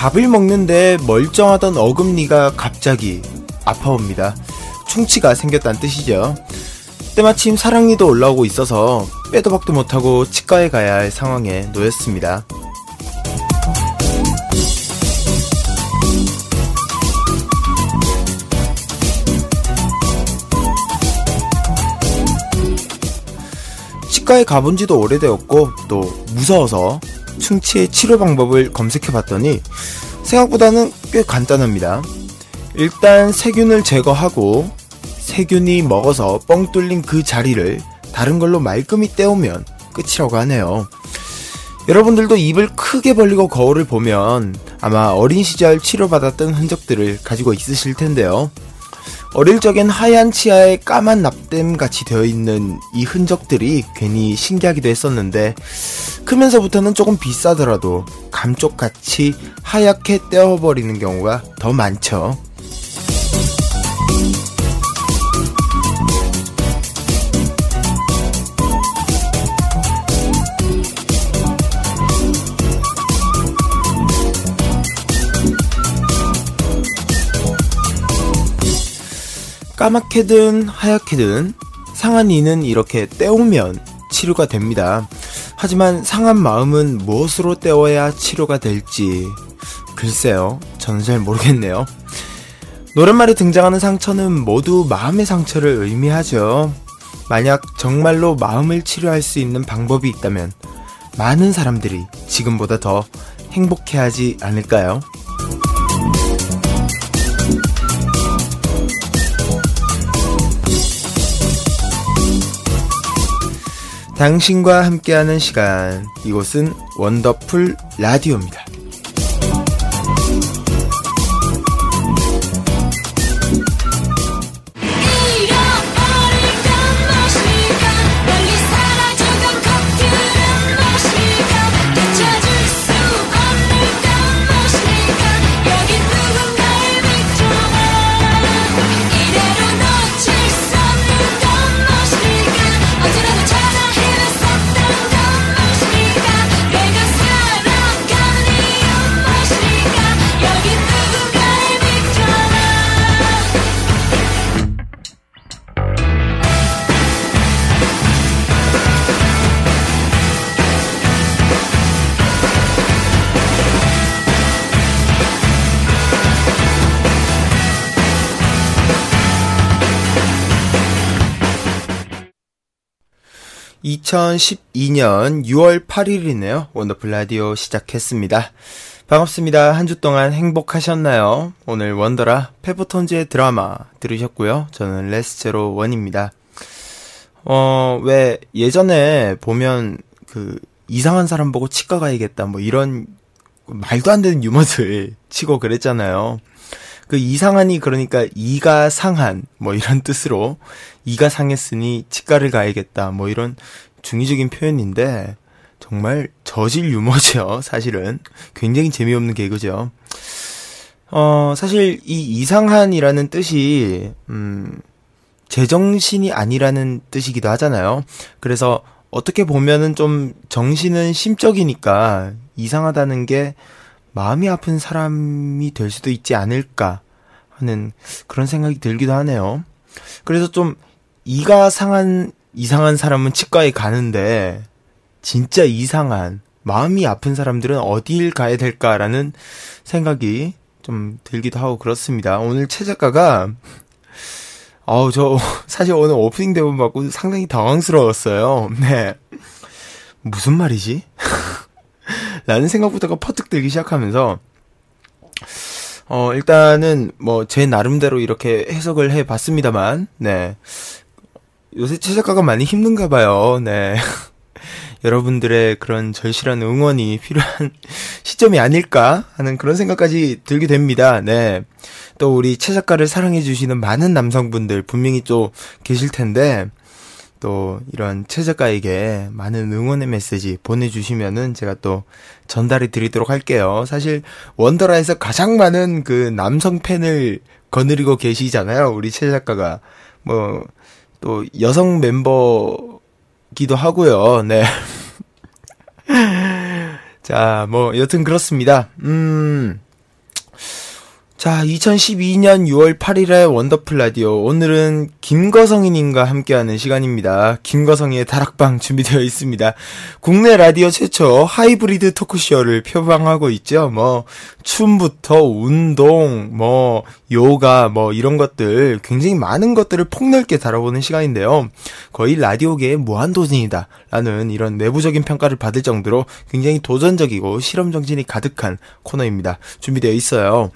밥을 먹는데 멀쩡하던 어금니가 갑자기 아파옵니다. 충치가 생겼다는 뜻이죠. 때마침 사랑니도 올라오고 있어서 빼도 박도 못하고 치과에 가야 할 상황에 놓였습니다. 치과에 가본 지도 오래되었고 또 무서워서 충치의 치료 방법을 검색해봤더니 생각보다는 꽤 간단합니다. 일단 세균을 제거하고 세균이 먹어서 뻥 뚫린 그 자리를 다른 걸로 말끔히 때우면 끝이라고 하네요. 여러분들도 입을 크게 벌리고 거울을 보면 아마 어린 시절 치료받았던 흔적들을 가지고 있으실 텐데요. 어릴 적엔 하얀 치아에 까만 납땜같이 되어있는 이 흔적들이 괜히 신기하기도 했었는데 크면서부터는 조금 비싸더라도 감쪽같이 하얗게 떼어버리는 경우가 더 많죠. 까맣게든 하얗게든 상한 이는 이렇게 때우면 치료가 됩니다. 하지만 상한 마음은 무엇으로 때워야 치료가 될지 글쎄요, 저는 잘 모르겠네요. 노랫말에 등장하는 상처는 모두 마음의 상처를 의미하죠. 만약 정말로 마음을 치료할 수 있는 방법이 있다면 많은 사람들이 지금보다 더 행복해하지 않을까요? 당신과 함께하는 시간, 이곳은 원더풀 라디오입니다. 2012년 6월 8일이네요. 원더풀 라디오 시작했습니다. 반갑습니다. 한 주 동안 행복하셨나요? 오늘 원더라 페퍼톤즈의 드라마 들으셨고요. 저는 레스제로 원입니다. 왜 예전에 보면 그 이상한 사람 보고 치과 가야겠다 뭐 이런 말도 안 되는 유머들 치고 그랬잖아요. 그 이상한이 그러니까 이가 상한 뭐 이런 뜻으로 이가 상했으니 치과를 가야겠다 뭐 이런 중의적인 표현인데 정말 저질 유머죠. 사실은 굉장히 재미없는 개그죠. 사실 이 이상한이라는 뜻이 제정신이 아니라는 뜻이기도 하잖아요. 그래서 어떻게 보면은 좀 정신은 심적이니까 이상하다는 게 마음이 아픈 사람이 될 수도 있지 않을까 하는 그런 생각이 들기도 하네요. 그래서 좀 이가 상한 이상한 사람은 치과에 가는데 진짜 이상한 마음이 아픈 사람들은 어딜 가야 될까라는 생각이 좀 들기도 하고 그렇습니다. 오늘 최 작가가 저 사실 오늘 오프닝 대본 받고 상당히 당황스러웠어요. 네, 무슨 말이지? 라는 생각부터가 퍼뜩 들기 시작하면서 일단은 뭐 제 나름대로 이렇게 해석을 해봤습니다만 네 요새 최 작가가 많이 힘든가 봐요. 네 여러분들의 그런 절실한 응원이 필요한 시점이 아닐까 하는 그런 생각까지 들게 됩니다. 네 또 우리 최 작가를 사랑해주시는 많은 남성분들 분명히 또 계실 텐데 또 이런 최 작가에게 많은 응원의 메시지 보내주시면은 제가 또 전달해 드리도록 할게요. 사실 원더라에서 가장 많은 그 남성 팬을 거느리고 계시잖아요. 우리 최 작가가 뭐 또 여성 멤버기도 하고요. 네. 자, 뭐 여튼 그렇습니다. 자, 2012년 6월 8일의 원더풀 라디오. 오늘은 김거성인님과 함께하는 시간입니다. 김거성의 다락방 준비되어 있습니다. 국내 라디오 최초 하이브리드 토크쇼를 표방하고 있죠. 뭐 춤부터 운동, 뭐 요가, 뭐 이런 것들 굉장히 많은 것들을 폭넓게 다뤄보는 시간인데요. 거의 라디오계의 무한도전이다 라는 이런 내부적인 평가를 받을 정도로 굉장히 도전적이고 실험정신이 가득한 코너입니다. 준비되어 있어요.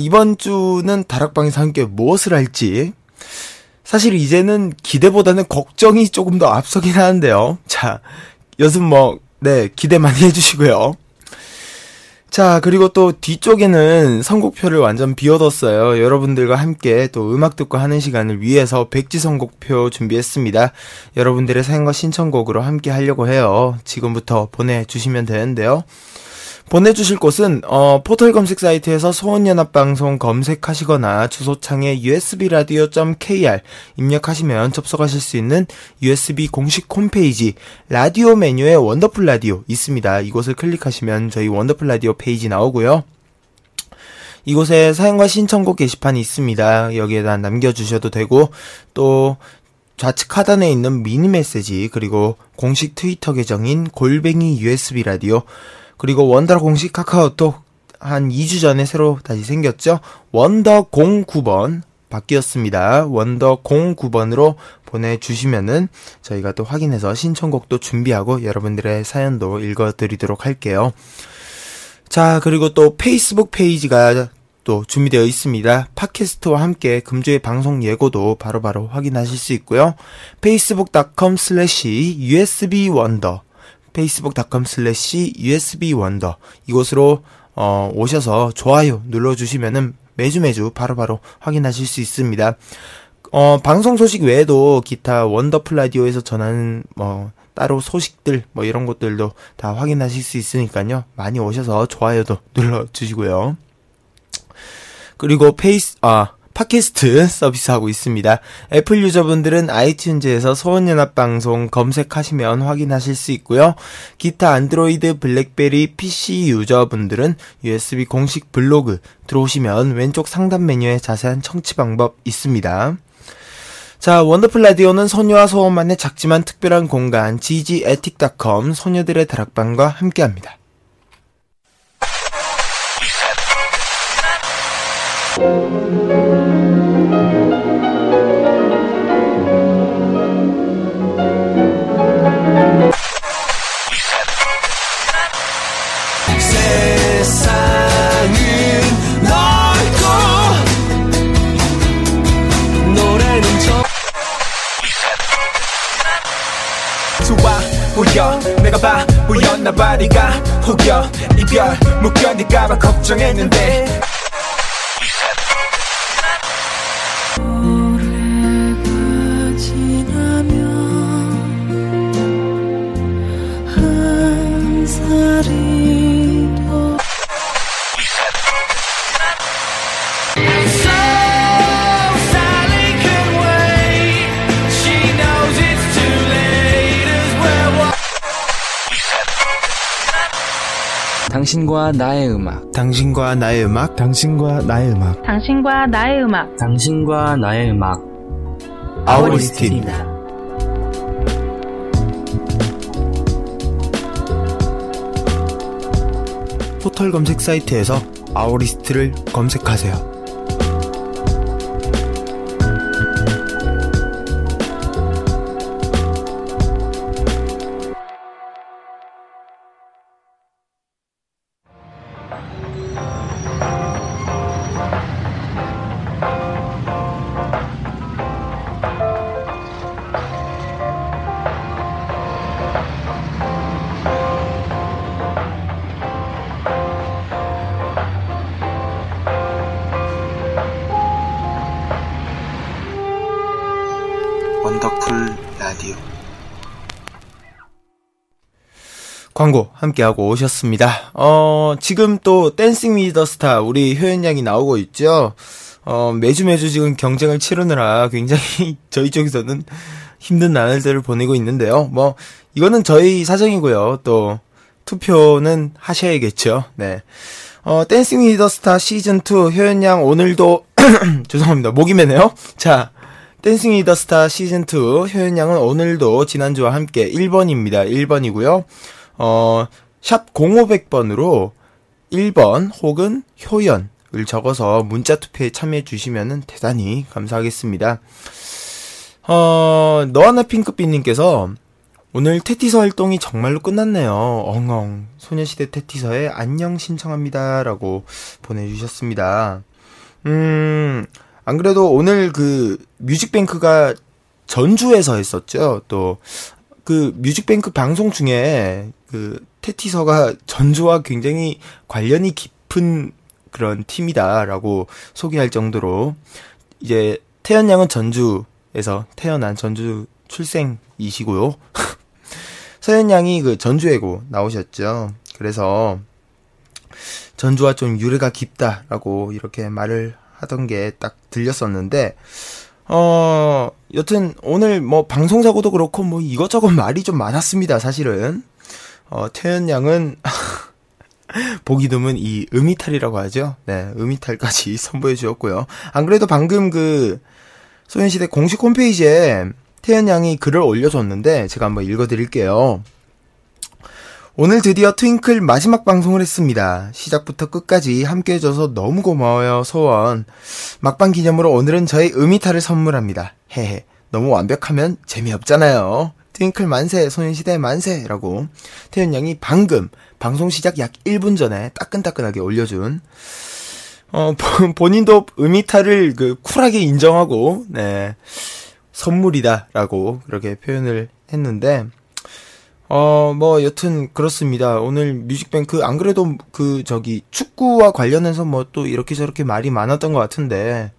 이번 주는 다락방에서 함께 무엇을 할지, 사실 이제는 기대보다는 걱정이 조금 더 앞서긴 하는데요. 자, 여튼 기대 많이 해주시고요. 자, 그리고 또 뒤쪽에는 선곡표를 완전 비워뒀어요. 여러분들과 함께 또 음악 듣고 하는 시간을 위해서 백지 선곡표 준비했습니다. 여러분들의 사연과 신청곡으로 함께 하려고 해요. 지금부터 보내주시면 되는데요. 보내주실 곳은 포털 검색 사이트에서 소원연합방송 검색하시거나 주소창에 usbradio.kr 입력하시면 접속하실 수 있는 USB 공식 홈페이지 라디오 메뉴에 원더풀 라디오 있습니다. 이곳을 클릭하시면 저희 원더풀 라디오 페이지 나오고요. 이곳에 사연과 신청곡 게시판이 있습니다. 여기에다 남겨주셔도 되고, 또 좌측 하단에 있는 미니 메시지, 그리고 공식 트위터 계정인 골뱅이 USB 라디오, 그리고 원더라 공식 카카오톡, 한 2주 전에 새로 다시 생겼죠. 원더 09번 바뀌었습니다. 원더 09번으로 보내주시면은 저희가 또 확인해서 신청곡도 준비하고 여러분들의 사연도 읽어드리도록 할게요. 자, 그리고 또 페이스북 페이지가 또 준비되어 있습니다. 팟캐스트와 함께 금주의 방송 예고도 바로바로 확인하실 수 있고요. facebook.com/usbwonder facebook.com/usbwonder 이곳으로 오셔서 좋아요 눌러주시면은 매주 바로바로 확인하실 수 있습니다. 방송 소식 외에도 기타 원더풀 라디오에서 전하는 따로 소식들 이런 것들도 다 확인하실 수 있으니까요. 많이 오셔서 좋아요도 눌러주시고요. 그리고 팟캐스트 서비스하고 있습니다. 애플 유저분들은 아이튠즈에서 소원연합방송 검색하시면 확인하실 수 있고요. 기타 안드로이드, 블랙베리, PC 유저분들은 USB 공식 블로그 들어오시면 왼쪽 상단 메뉴에 자세한 청취 방법 있습니다. 자, 원더풀 라디오는 소녀와 소원만의 작지만 특별한 공간 ggattic.com 소녀들의 다락방과 함께합니다. 내가 바보였나봐. 네가 혹여 이별 못 견딜까봐 걱정했는데 오래가 지나면 한 살이 더 당신과 나의 음악, 당신과 나의 음악, 당신과 나의 음악, 당신과 나의 음악, 당신과 나의 음악, 아워리스트입니다. 포털 검색 사이트에서 아워리스트를 검색하세요. 광고 함께하고 오셨습니다. 지금 또 댄싱 위드 더 스타 우리 효연 양이 나오고 있죠. 매주 지금 경쟁을 치르느라 굉장히 저희 쪽에서는 힘든 나날들을 보내고 있는데요. 이거는 저희 사정이고요. 또 투표는 하셔야겠죠. 네. 댄싱 위드 더 스타 시즌2 효연양 오늘도 죄송합니다. 목이 메네요. 자, 댄싱 위드 더 스타 시즌2 효연양은 오늘도 지난주와 함께 1번입니다. 1번이고요. 샵 0500번으로 1번 혹은 효연을 적어서 문자 투표에 참여해 주시면 대단히 감사하겠습니다. 너하나 핑크빛님께서 오늘 태티서 활동이 정말로 끝났네요. 엉엉 소녀시대 태티서에 안녕 신청합니다 라고 보내주셨습니다. 안 그래도 오늘 그 뮤직뱅크가 전주에서 했었죠. 또 그 뮤직뱅크 방송 중에 그 태티서가 전주와 굉장히 관련이 깊은 그런 팀이다 라고 소개할 정도로 이제 태연 양은 전주에서 태어난 전주 출생이시고요. 서현 양이 그 전주에고 나오셨죠. 그래서 전주와 좀 유래가 깊다라고 이렇게 말을 하던 게 딱 들렸었는데, 여튼 오늘 뭐 방송사고도 그렇고 뭐 이것저것 말이 좀 많았습니다. 사실은. 태현 양은 보기 드문 이 음이탈이라고 하죠. 네, 음이탈까지 선보여 주셨고요. 안 그래도 방금 그 소녀시대 공식 홈페이지에 태연 양이 글을 올려줬는데 제가 한번 읽어드릴게요. 오늘 드디어 트윙클 마지막 방송을 했습니다. 시작부터 끝까지 함께해줘서 너무 고마워요. 소원. 막방 기념으로 오늘은 저의 음이탈을 선물합니다. 헤헤. 너무 완벽하면 재미없잖아요. 트윙클 만세, 소녀시대 만세 라고 태연 양이 방금 방송 시작 약 1분 전에 따끈따끈하게 올려준 본인도 음이탈을 그 쿨하게 인정하고 네 선물이다 라고 그렇게 표현을 했는데 뭐 여튼 그렇습니다. 오늘 뮤직뱅크 안 그래도 그 저기 축구와 관련해서 뭐 또 이렇게 저렇게 말이 많았던 것 같은데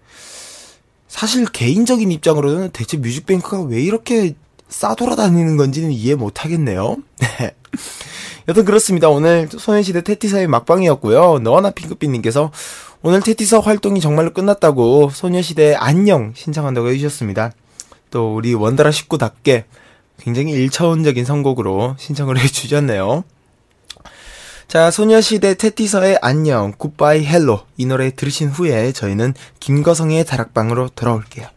사실 개인적인 입장으로는 대체 뮤직뱅크가 왜 이렇게 싸돌아다니는 건지는 이해 못하겠네요. 네. 여튼 그렇습니다. 오늘 소녀시대 태티서의 막방이었고요. 너나 핑크빛님께서 오늘 태티서 활동이 정말로 끝났다고 소녀시대 안녕 신청한다고 해주셨습니다. 또 우리 원더라 식구답게 굉장히 1차원적인 선곡으로 신청을 해주셨네요. 자, 소녀시대 태티서의 안녕, 굿바이 헬로 이 노래 들으신 후에 저희는 김거성의 다락방으로 돌아올게요.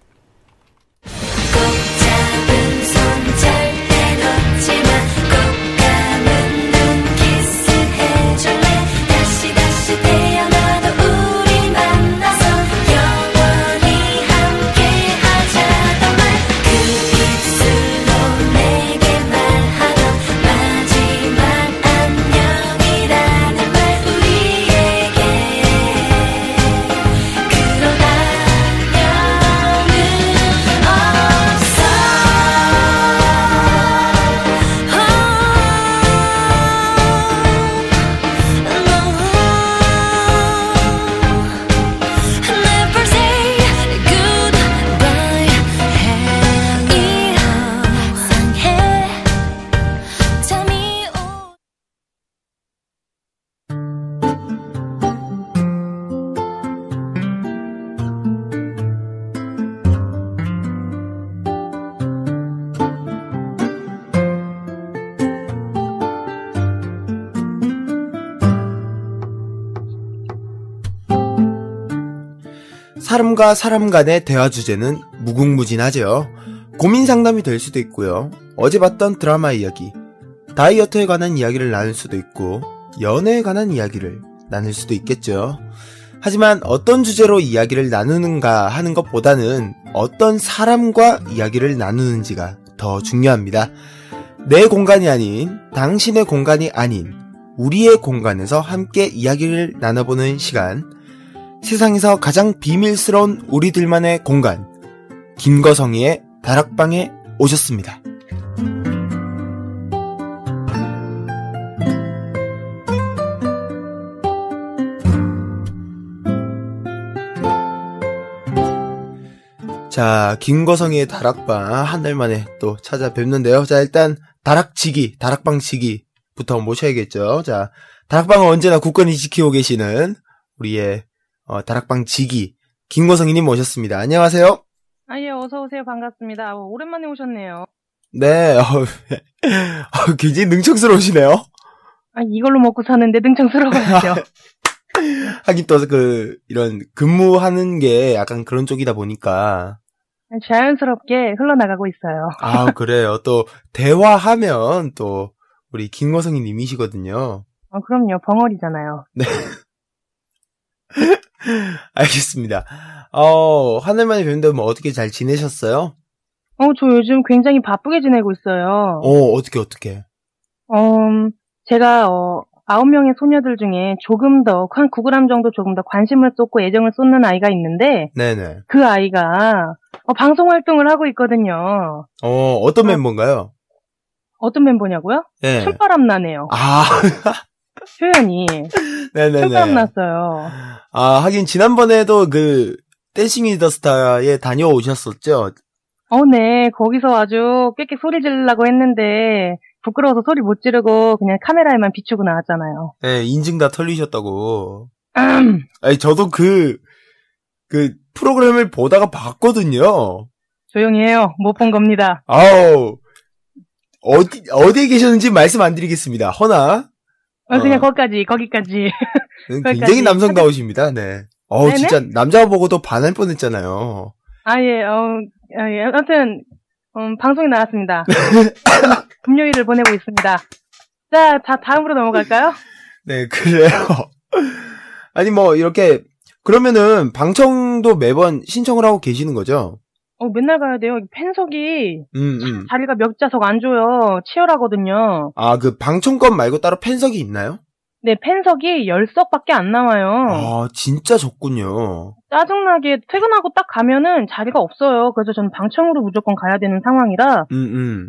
사람과 사람 간의 대화 주제는 무궁무진하죠. 고민 상담이 될 수도 있고요. 어제 봤던 드라마 이야기, 다이어트에 관한 이야기를 나눌 수도 있고 연애에 관한 이야기를 나눌 수도 있겠죠. 하지만 어떤 주제로 이야기를 나누는가 하는 것보다는 어떤 사람과 이야기를 나누는지가 더 중요합니다. 내 공간이 아닌, 당신의 공간이 아닌 우리의 공간에서 함께 이야기를 나눠보는 시간, 세상에서 가장 비밀스러운 우리들만의 공간, 김거성이의 다락방에 오셨습니다. 자, 김거성이의 다락방 한 달 만에 또 찾아뵙는데요. 자, 일단 다락방지기부터 모셔야겠죠. 자, 다락방은 언제나 굳건히 지키고 계시는 우리의 다락방 지기 김거성이님 모셨습니다. 안녕하세요. 아, 예, 어서 오세요. 반갑습니다. 오랜만에 오셨네요. 네, 굉장히 능청스러우시네요. 아, 이걸로 먹고 사는데 능청스러워야죠. 하긴 또 그 이런 근무하는 게 약간 그런 쪽이다 보니까 자연스럽게 흘러나가고 있어요. 아, 그래요. 또 대화하면 또 우리 김거성이 님이시거든요. 아, 그럼요. 벙어리잖아요. 네. 알겠습니다. 하늘만이 뵙는다면 어떻게 잘 지내셨어요? 저 요즘 굉장히 바쁘게 지내고 있어요. 어떻게? 제가 9명의 소녀들 중에 조금 더, 한 9g 정도 조금 더 관심을 쏟고 애정을 쏟는 아이가 있는데, 네네. 그 아이가 방송 활동을 하고 있거든요. 어떤 멤버인가요? 어떤 멤버냐고요? 네. 춤바람 나네요. 아, 표현이. 네네네. 춤바람 났어요. 아, 하긴 지난번에도 그 댄싱 위드 더 스타에 다녀오셨었죠? 네. 거기서 아주 꽥꽥 소리 지르려고 했는데 부끄러워서 소리 못 지르고 그냥 카메라에만 비추고 나왔잖아요. 네, 인증 다 털리셨다고. 아니, 저도 그 프로그램을 보다가 봤거든요. 조용히 해요. 못 본 겁니다. 아우, 어디에 계셨는지 말씀 안 드리겠습니다. 허나. 그냥 거기까지. 굉장히 남성다우십니다. 네. 네네? 진짜 남자 보고도 반할 뻔했잖아요. 예, 아무튼 방송이 나왔습니다. 금요일을 보내고 있습니다. 자, 다음으로 넘어갈까요? 네, 그래요. 아니, 이렇게 그러면은 방청도 매번 신청을 하고 계시는 거죠? 맨날 가야 돼요. 팬석이 자리가 몇 좌석 안 줘요. 치열하거든요. 아, 그 방청권 말고 따로 팬석이 있나요? 네, 팬석이 10석밖에 안 나와요. 아, 진짜 적군요. 짜증나게 퇴근하고 딱 가면은 자리가 없어요. 그래서 저는 방청으로 무조건 가야 되는 상황이라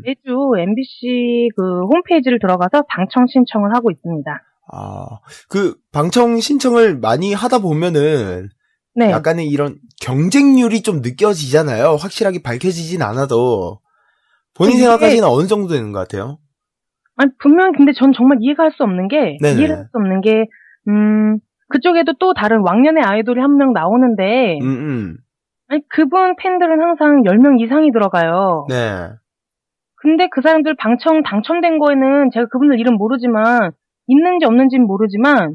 매주 MBC 그 홈페이지를 들어가서 방청 신청을 하고 있습니다. 아, 그 방청 신청을 많이 하다 보면은 네. 약간의 이런 경쟁률이 좀 느껴지잖아요. 확실하게 밝혀지진 않아도 본인 생각하시는 어느 정도 되는 것 같아요? 아니, 분명, 근데 전 정말 이해할 수 없는 게, 그쪽에도 또 다른 왕년의 아이돌이 한 명 나오는데, 아니, 그분 팬들은 항상 10명 이상이 들어가요. 네. 근데 그 사람들 당첨된 거에는 제가 그분들 이름 모르지만, 있는지 없는지는 모르지만,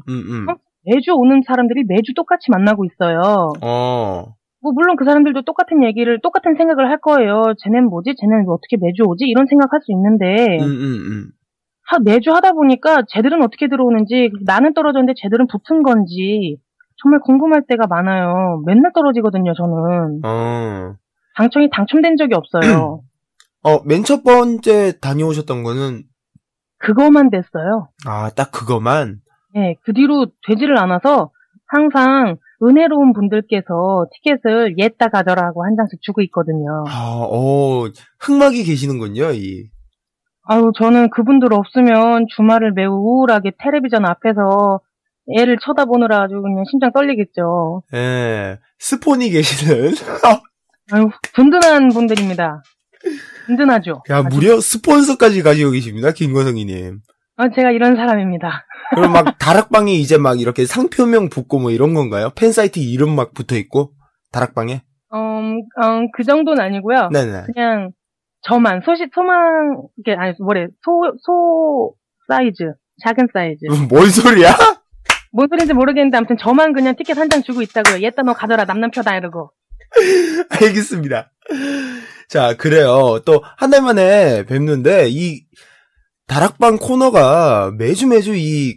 매주 오는 사람들이 매주 똑같이 만나고 있어요. 물론 그 사람들도 똑같은 생각을 할 거예요. 쟤는 어떻게 매주 오지? 이런 생각할 수 있는데, 매주 하다 보니까 쟤들은 어떻게 들어오는지, 나는 떨어졌는데 쟤들은 붙은 건지 정말 궁금할 때가 많아요. 맨날 떨어지거든요, 저는. 방청이 당첨된 적이 없어요. 맨 첫 번째 다녀오셨던 거는? 그거만 됐어요. 아, 딱 그거만? 네, 그 뒤로 되지를 않아서 항상 은혜로운 분들께서 티켓을 옛다 가져라고 한 장씩 주고 있거든요. 아, 흑막이 계시는군요, 아유, 저는 그분들 없으면 주말을 매우 우울하게 텔레비전 앞에서 애를 쳐다보느라 아주 그냥 심장 떨리겠죠. 예, 스폰이 계시는. 아유, 든든한 분들입니다. 든든하죠. 야, 아주. 무려 스폰서까지 가지고 계십니다, 김건성이님. 제가 이런 사람입니다. 그럼 다락방에 이제 이렇게 상표명 붙고 이런 건가요? 팬사이트 이름 붙어 있고, 다락방에? 그 정도는 아니고요. 네네. 그냥, 소 사이즈. 작은 사이즈. 뭔 소리야? 뭔 소리인지 모르겠는데, 아무튼 저만 그냥 티켓 한 장 주고 있다고요. 얘따 너 가져라, 남편다, 이러고. 알겠습니다. 자, 그래요. 또, 한 달 만에 뵙는데, 다락방 코너가 매주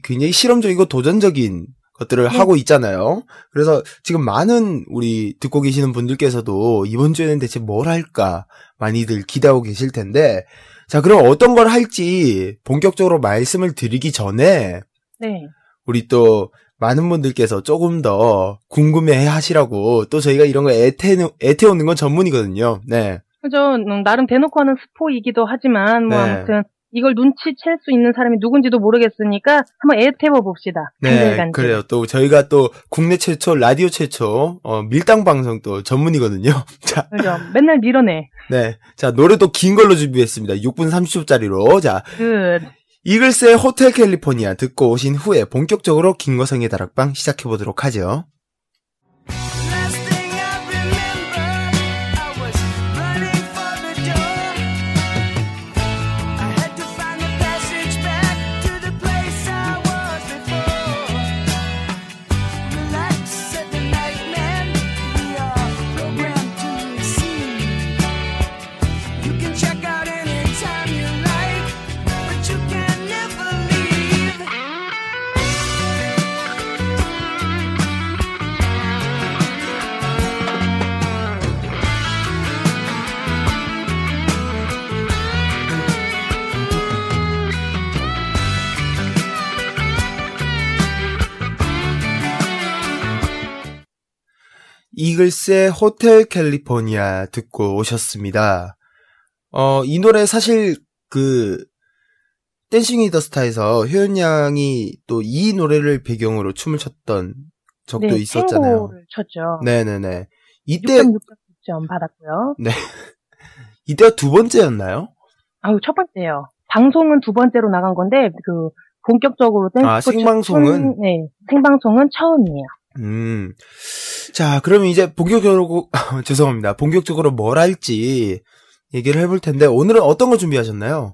굉장히 실험적이고 도전적인 것들을 하고 있잖아요. 그래서 지금 많은 우리 듣고 계시는 분들께서도 이번 주에는 대체 뭘 할까 많이들 기대하고 계실 텐데, 자, 그럼 어떤 걸 할지 본격적으로 말씀을 드리기 전에 네. 우리 또 많은 분들께서 조금 더 궁금해 하시라고 또 저희가 이런 걸 애태우는 건 전문이거든요. 네. 그죠. 나름 대놓고 하는 스포이기도 하지만 네. 아무튼 이걸 눈치챌 수 있는 사람이 누군지도 모르겠으니까 한번 애태워봅시다. 네, 그래요. 또 저희가 또 국내 최초, 라디오 최초 밀당방송 또 전문이거든요. 자, 그렇죠. 맨날 밀어내. 네, 자, 노래 또 긴 걸로 준비했습니다. 6분 30초짜리로. 자, 이글스의 호텔 캘리포니아 듣고 오신 후에 본격적으로 김거성의 다락방 시작해보도록 하죠. 이글스의 호텔 캘리포니아 듣고 오셨습니다. 이 노래 사실 댄싱 위드 더 스타에서 효연 양이 또 이 노래를 배경으로 춤을 췄던 적도 네, 있었잖아요. 탱고를 췄죠. 네네네. 이때 6.6점 받았고요. 네. 이때가 두 번째였나요? 아유, 첫 번째요. 방송은 두 번째로 나간 건데 본격적으로 댄스 생방송은 네, 생방송은 처음이에요. 자, 그럼 이제 본격적으로 죄송합니다. 본격적으로 뭘 할지 얘기를 해볼 텐데 오늘은 어떤 거 준비하셨나요?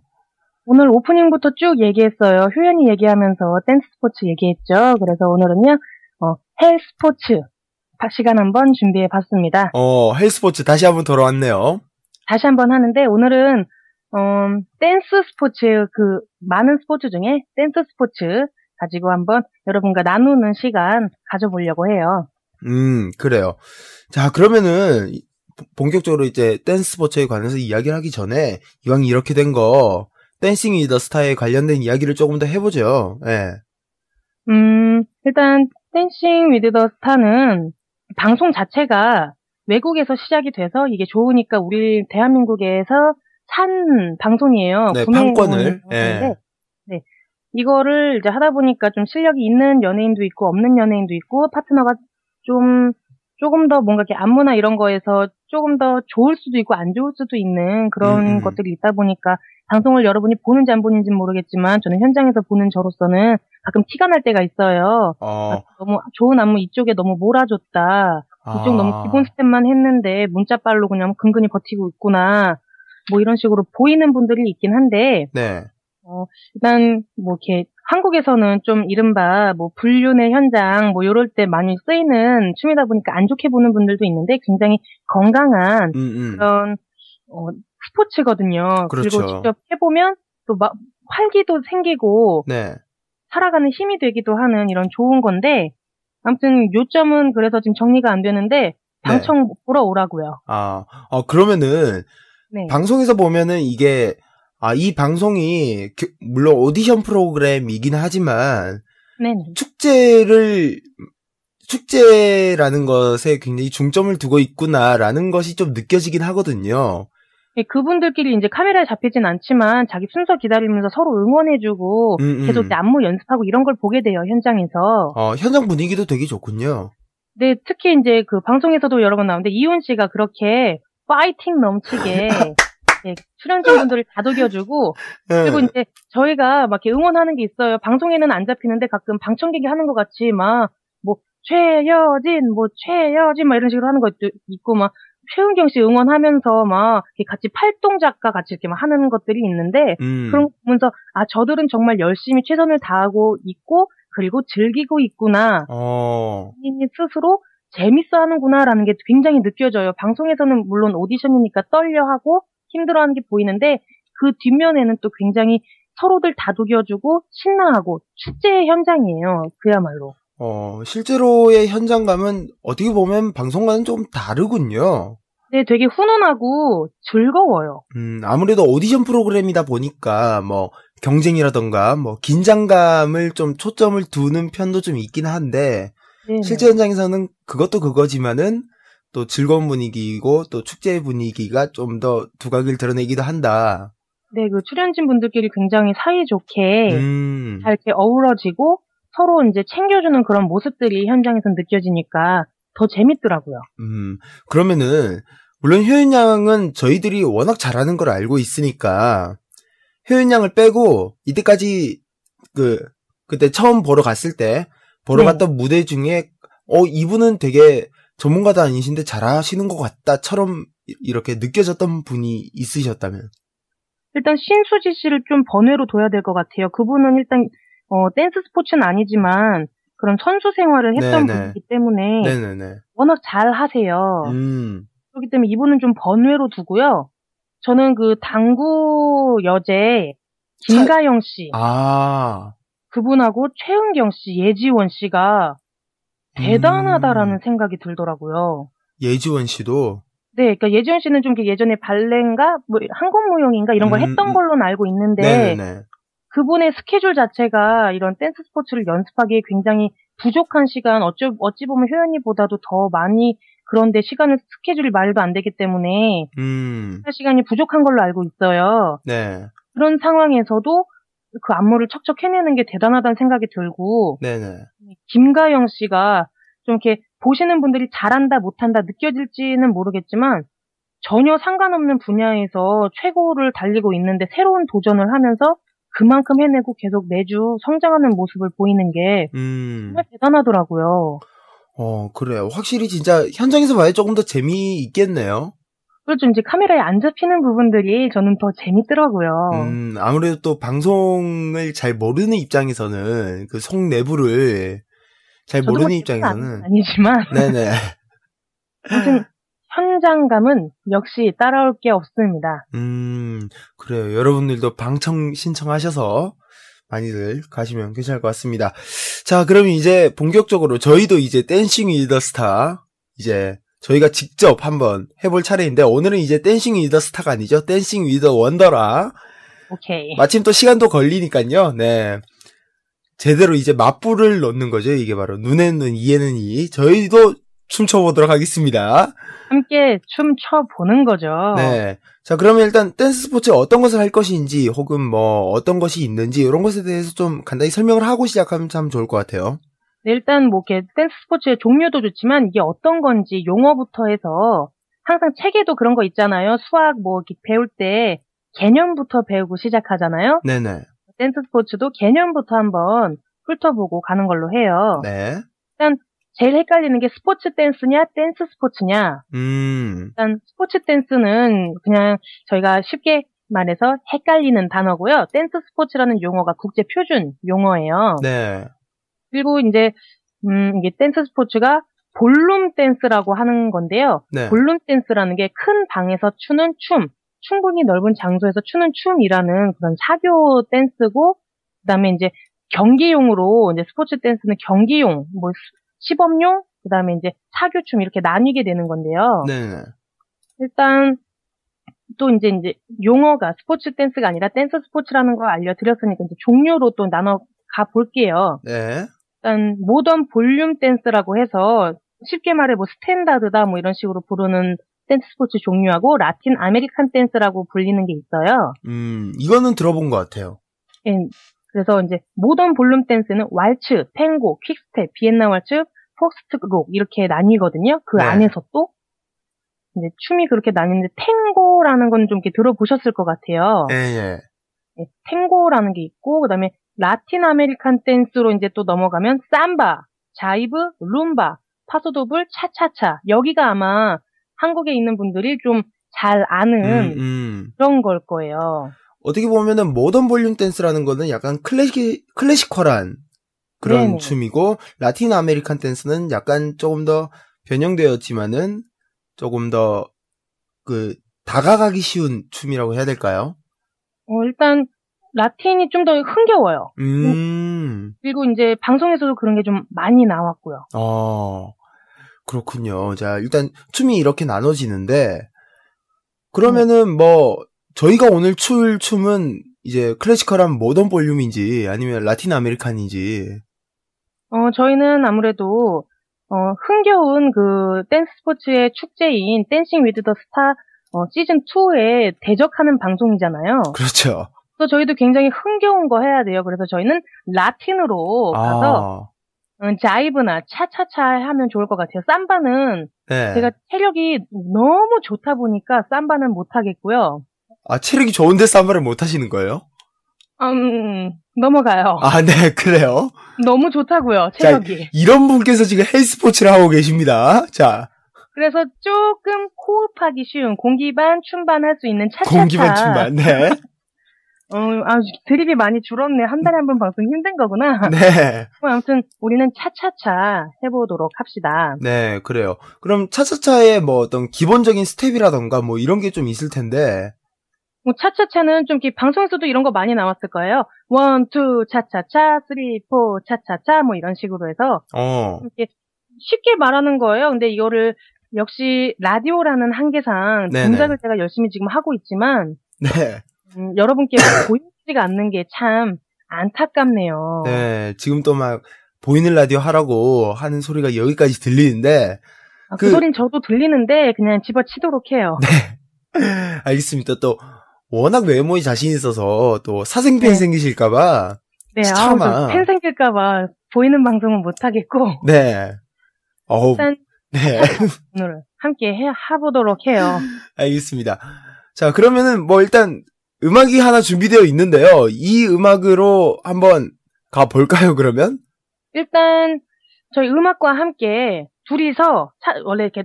오늘 오프닝부터 쭉 얘기했어요. 효연이 얘기하면서 댄스 스포츠 얘기했죠. 그래서 오늘은요 헬스포츠 시간 한번 준비해봤습니다. 헬스포츠 다시 한번 돌아왔네요. 다시 한번 하는데 오늘은 댄스 스포츠 많은 스포츠 중에 댄스 스포츠 가지고 한번 여러분과 나누는 시간 가져보려고 해요. 그래요. 자, 그러면은 본격적으로 이제 댄스 스포츠에 관해서 이야기를 하기 전에 이왕 이렇게 된 거 댄싱 위드 더 스타에 관련된 이야기를 조금 더 해보죠. 예. 일단 댄싱 위드 더 스타는 방송 자체가 외국에서 시작이 돼서 이게 좋으니까 우리 대한민국에서 산 방송이에요. 네, 판권을. 예. 네. 이거를 이제 하다 보니까 좀 실력이 있는 연예인도 있고 없는 연예인도 있고 파트너가 조금 더 뭔가 이렇게 안무나 이런 거에서 조금 더 좋을 수도 있고 안 좋을 수도 있는 그런 것들이 있다 보니까 방송을 여러분이 보는지 안 보는지는 모르겠지만 저는 현장에서 보는 저로서는 가끔 티가 날 때가 있어요. 너무 좋은 안무 이쪽에 너무 몰아줬다. 이쪽 너무 기본 스텝만 했는데 문자빨로 그냥 근근히 버티고 있구나. 뭐 이런 식으로 보이는 분들이 있긴 한데 네. 일단 뭐 이렇게 한국에서는 좀 이른바 뭐 불륜의 현장 뭐 요럴 때 많이 쓰이는 춤이다 보니까 안 좋게 보는 분들도 있는데 굉장히 건강한 그런 스포츠거든요. 그렇죠. 그리고 직접 해보면 또 막 활기도 생기고 네. 살아가는 힘이 되기도 하는 이런 좋은 건데 아무튼 요점은 그래서 지금 정리가 안 되는데 방청 네. 보러 오라고요. 그러면은 네. 방송에서 보면은 이게 이 방송이 물론 오디션 프로그램이긴 하지만 네네. 축제라는 것에 굉장히 중점을 두고 있구나라는 것이 좀 느껴지긴 하거든요. 네, 그분들끼리 이제 카메라에 잡히진 않지만 자기 순서 기다리면서 서로 응원해주고 계속 안무 연습하고 이런 걸 보게 돼요, 현장에서. 현장 분위기도 되게 좋군요. 네, 특히 이제 방송에서도 여러 번 나오는데 이훈 씨가 그렇게 파이팅 넘치게 네, 출연진분들을 다독여주고 그리고 이제 저희가 막 이렇게 응원하는 게 있어요. 방송에는 안 잡히는데 가끔 방청객이 하는 것 같이 막 뭐 최여진, 뭐 최여진 막 이런 식으로 하는 것도 있고 막 최은경 씨 응원하면서 막 같이 팔동작과 같이 이렇게 막 하는 것들이 있는데 그런 거 보면서 저들은 정말 열심히 최선을 다하고 있고 그리고 즐기고 있구나. 본인이 스스로 재밌어하는구나라는 게 굉장히 느껴져요. 방송에서는 물론 오디션이니까 떨려하고 힘들어하는 게 보이는데 그 뒷면에는 또 굉장히 서로들 다독여주고 신나하고 축제의 현장이에요. 그야말로. 실제로의 현장감은 어떻게 보면 방송과는 좀 다르군요. 네, 되게 훈훈하고 즐거워요. 아무래도 오디션 프로그램이다 보니까 뭐 경쟁이라던가 뭐 긴장감을 좀 초점을 두는 편도 좀 있긴 한데 네네. 실제 현장에서는 그것도 그거지만은 또 즐거운 분위기이고 또 축제의 분위기가 좀 더 두각을 드러내기도 한다. 네, 출연진 분들끼리 굉장히 사이좋게 잘 이렇게 어우러지고 서로 이제 챙겨주는 그런 모습들이 현장에서 느껴지니까 더 재밌더라고요. 그러면은 물론 효연 양은 저희들이 워낙 잘하는 걸 알고 있으니까 효연 양을 빼고 이때까지 그때 처음 보러 갔을 때 보러 네. 갔던 무대 중에 이분은 되게 전문가도 아니신데 잘하시는 것 같다처럼 이렇게 느껴졌던 분이 있으셨다면? 일단 신수지 씨를 좀 번외로 둬야 될 것 같아요. 그분은 일단 댄스 스포츠는 아니지만 그런 선수 생활을 했던 네네. 분이기 때문에 네네네. 워낙 잘하세요. 그렇기 때문에 이분은 좀 번외로 두고요. 저는 당구 여제 김가영 씨 그분하고 최은경 씨, 예지원 씨가 대단하다라는 생각이 들더라고요. 예지원 씨도? 네, 그러니까 예지원 씨는 좀 예전에 발레인가, 뭐 한국무용인가 이런 걸 했던 걸로는 알고 있는데 네네네. 그분의 스케줄 자체가 이런 댄스 스포츠를 연습하기에 굉장히 부족한 시간, 어찌 보면 효연이보다도 더 많이 그런데 시간을 스케줄이 말도 안 되기 때문에 시간이 부족한 걸로 알고 있어요. 네. 그런 상황에서도 그 안무를 척척 해내는 게 대단하다는 생각이 들고, 네네. 김가영 씨가 좀 이렇게 보시는 분들이 잘한다 못한다 느껴질지는 모르겠지만 전혀 상관없는 분야에서 최고를 달리고 있는데 새로운 도전을 하면서 그만큼 해내고 계속 매주 성장하는 모습을 보이는 게 정말 대단하더라고요. 그래요. 확실히 진짜 현장에서 봐야 조금 더 재미있겠네요. 그렇죠. 이제 카메라에 안 잡히는 부분들이 저는 더 재밌더라고요. 아무래도 또 방송을 잘 모르는 입장에서는 그 속 내부를 잘 모르는 입장에서는 아니지만 네네. 무슨 현장감은 역시 따라올 게 없습니다. 그래요. 여러분들도 방청 신청하셔서 많이들 가시면 괜찮을 것 같습니다. 자, 그럼 이제 본격적으로 저희도 이제 댄싱 위드 더 스타 이제 저희가 직접 한번 해볼 차례인데, 오늘은 이제 댄싱 위드 더 스타가 아니죠. 댄싱 위드 더 원더라. 오케이. 마침 또 시간도 걸리니까요. 네. 제대로 이제 맞불을 넣는 거죠. 이게 바로 눈에는 눈, 이에는 이. 저희도 춤춰보도록 하겠습니다. 함께 춤춰보는 거죠. 네. 자, 그러면 일단 댄스 스포츠에 어떤 것을 할 것인지, 혹은 뭐 어떤 것이 있는지, 이런 것에 대해서 좀 간단히 설명을 하고 시작하면 참 좋을 것 같아요. 네, 일단 뭐 이렇게 댄스 스포츠의 종류도 좋지만 이게 어떤 건지 용어부터 해서, 항상 책에도 그런 거 있잖아요. 수학 뭐 이렇게 배울 때 개념부터 배우고 시작하잖아요. 네네. 댄스 스포츠도 개념부터 한번 훑어보고 가는 걸로 해요. 네. 일단 제일 헷갈리는 게 스포츠 댄스냐 댄스 스포츠냐. 일단 스포츠 댄스는 그냥 저희가 쉽게 말해서 헷갈리는 단어고요. 댄스 스포츠라는 용어가 국제 표준 용어예요. 네. 그리고 이제 이게 댄스 스포츠가 볼룸 댄스라고 하는 건데요. 네. 볼룸 댄스라는 게 큰 방에서 추는 춤, 충분히 넓은 장소에서 추는 춤이라는 그런 사교 댄스고, 그다음에 이제 경기용으로 이제 스포츠 댄스는 경기용, 뭐 시범용, 그다음에 이제 사교춤 이렇게 나뉘게 되는 건데요. 네. 일단 또 이제 용어가 스포츠 댄스가 아니라 댄스 스포츠라는 걸 알려드렸으니까 이제 종류로 또 나눠 가 볼게요. 네. 일단 모던 볼륨 댄스라고 해서 쉽게 말해 뭐 스탠다드다 뭐 이런 식으로 부르는 댄스 스포츠 종류하고, 라틴 아메리칸 댄스라고 불리는 게 있어요. 이거는 들어본 것 같아요. 예. 그래서 이제 모던 볼룸 댄스는 왈츠, 탱고, 퀵스텝, 비엔나 왈츠, 포스트록 이렇게 나뉘거든요. 그 네. 안에서 또 이제 춤이 그렇게 나뉘는데, 탱고라는 건 좀 이렇게 들어보셨을 것 같아요. 네. 예, 탱고라는 게 있고, 그다음에 라틴 아메리칸 댄스로 이제 또 넘어가면 삼바, 자이브, 룸바, 파소도블, 차차차. 여기가 아마 한국에 있는 분들이 좀 잘 아는 그런 걸 거예요. 어떻게 보면은 모던 볼륨 댄스라는 거는 약간 클래시컬한 그런 네네. 춤이고, 라틴 아메리칸 댄스는 약간 조금 더 변형되었지만은 조금 더 그 다가가기 쉬운 춤이라고 해야 될까요? 일단 라틴이 좀 더 흥겨워요. 그리고 이제 방송에서도 그런 게 좀 많이 나왔고요. 그렇군요. 자, 일단 춤이 이렇게 나눠지는데, 그러면은 뭐 저희가 오늘 출 춤은 이제 클래시컬한 모던 볼륨인지 아니면 라틴 아메리칸인지. 저희는 아무래도 흥겨운 그 댄스 스포츠의 축제인 댄싱 위드 더 스타 시즌 2에 대적하는 방송이잖아요. 그렇죠. 또 저희도 굉장히 흥겨운 거 해야 돼요. 그래서 저희는 라틴으로 가서 자이브나 차차차 하면 좋을 것 같아요. 삼바는 네. 제가 체력이 너무 좋다 보니까 삼바는 못 하겠고요. 아, 체력이 좋은데 삼바를 못 하시는 거예요? 넘어가요. 아, 네, 그래요. 너무 좋다고요, 체력이. 자, 이런 분께서 지금 헬스포츠를 하고 계십니다. 자. 그래서 조금 호흡하기 쉬운 공기반, 춤반 할 수 있는 차차차. 공기반, 춤반, 네. 드립이 많이 줄었네. 한 달에 한 번 방송 힘든 거구나. 네. 아무튼 우리는 차차차 해보도록 합시다. 네, 그래요. 그럼 차차차의 뭐 어떤 기본적인 스텝이라던가 뭐 이런 게 좀 있을 텐데. 뭐 차차차는 좀 이렇게 방송에서도 이런 거 많이 나왔을 거예요. 원, 투, 차차차, 쓰리, 포, 차차차 뭐 이런 식으로 해서. 이렇게 쉽게 말하는 거예요. 근데 이거를 역시 라디오라는 한계상 동작을 제가 열심히 지금 하고 있지만. 네. 여러분께 보이지가 않는 게 참 안타깝네요. 네, 지금 또 막 보이는 라디오 하라고 하는 소리가 여기까지 들리는데, 그 소린 저도 들리는데 그냥 집어치도록 해요. 네. 알겠습니다. 또 워낙 외모에 자신 있어서 또 사생팬 네. 생기실까봐 네, 차마 팬 생길까봐 보이는 방송은 못하겠고 네. 어우. 일단 네. 오늘 함께 해보도록 해요. 알겠습니다. 자, 그러면은 뭐 일단 음악이 하나 준비되어 있는데요. 이 음악으로 한번 가볼까요, 그러면? 일단 저희 음악과 함께 둘이서 원래 이렇게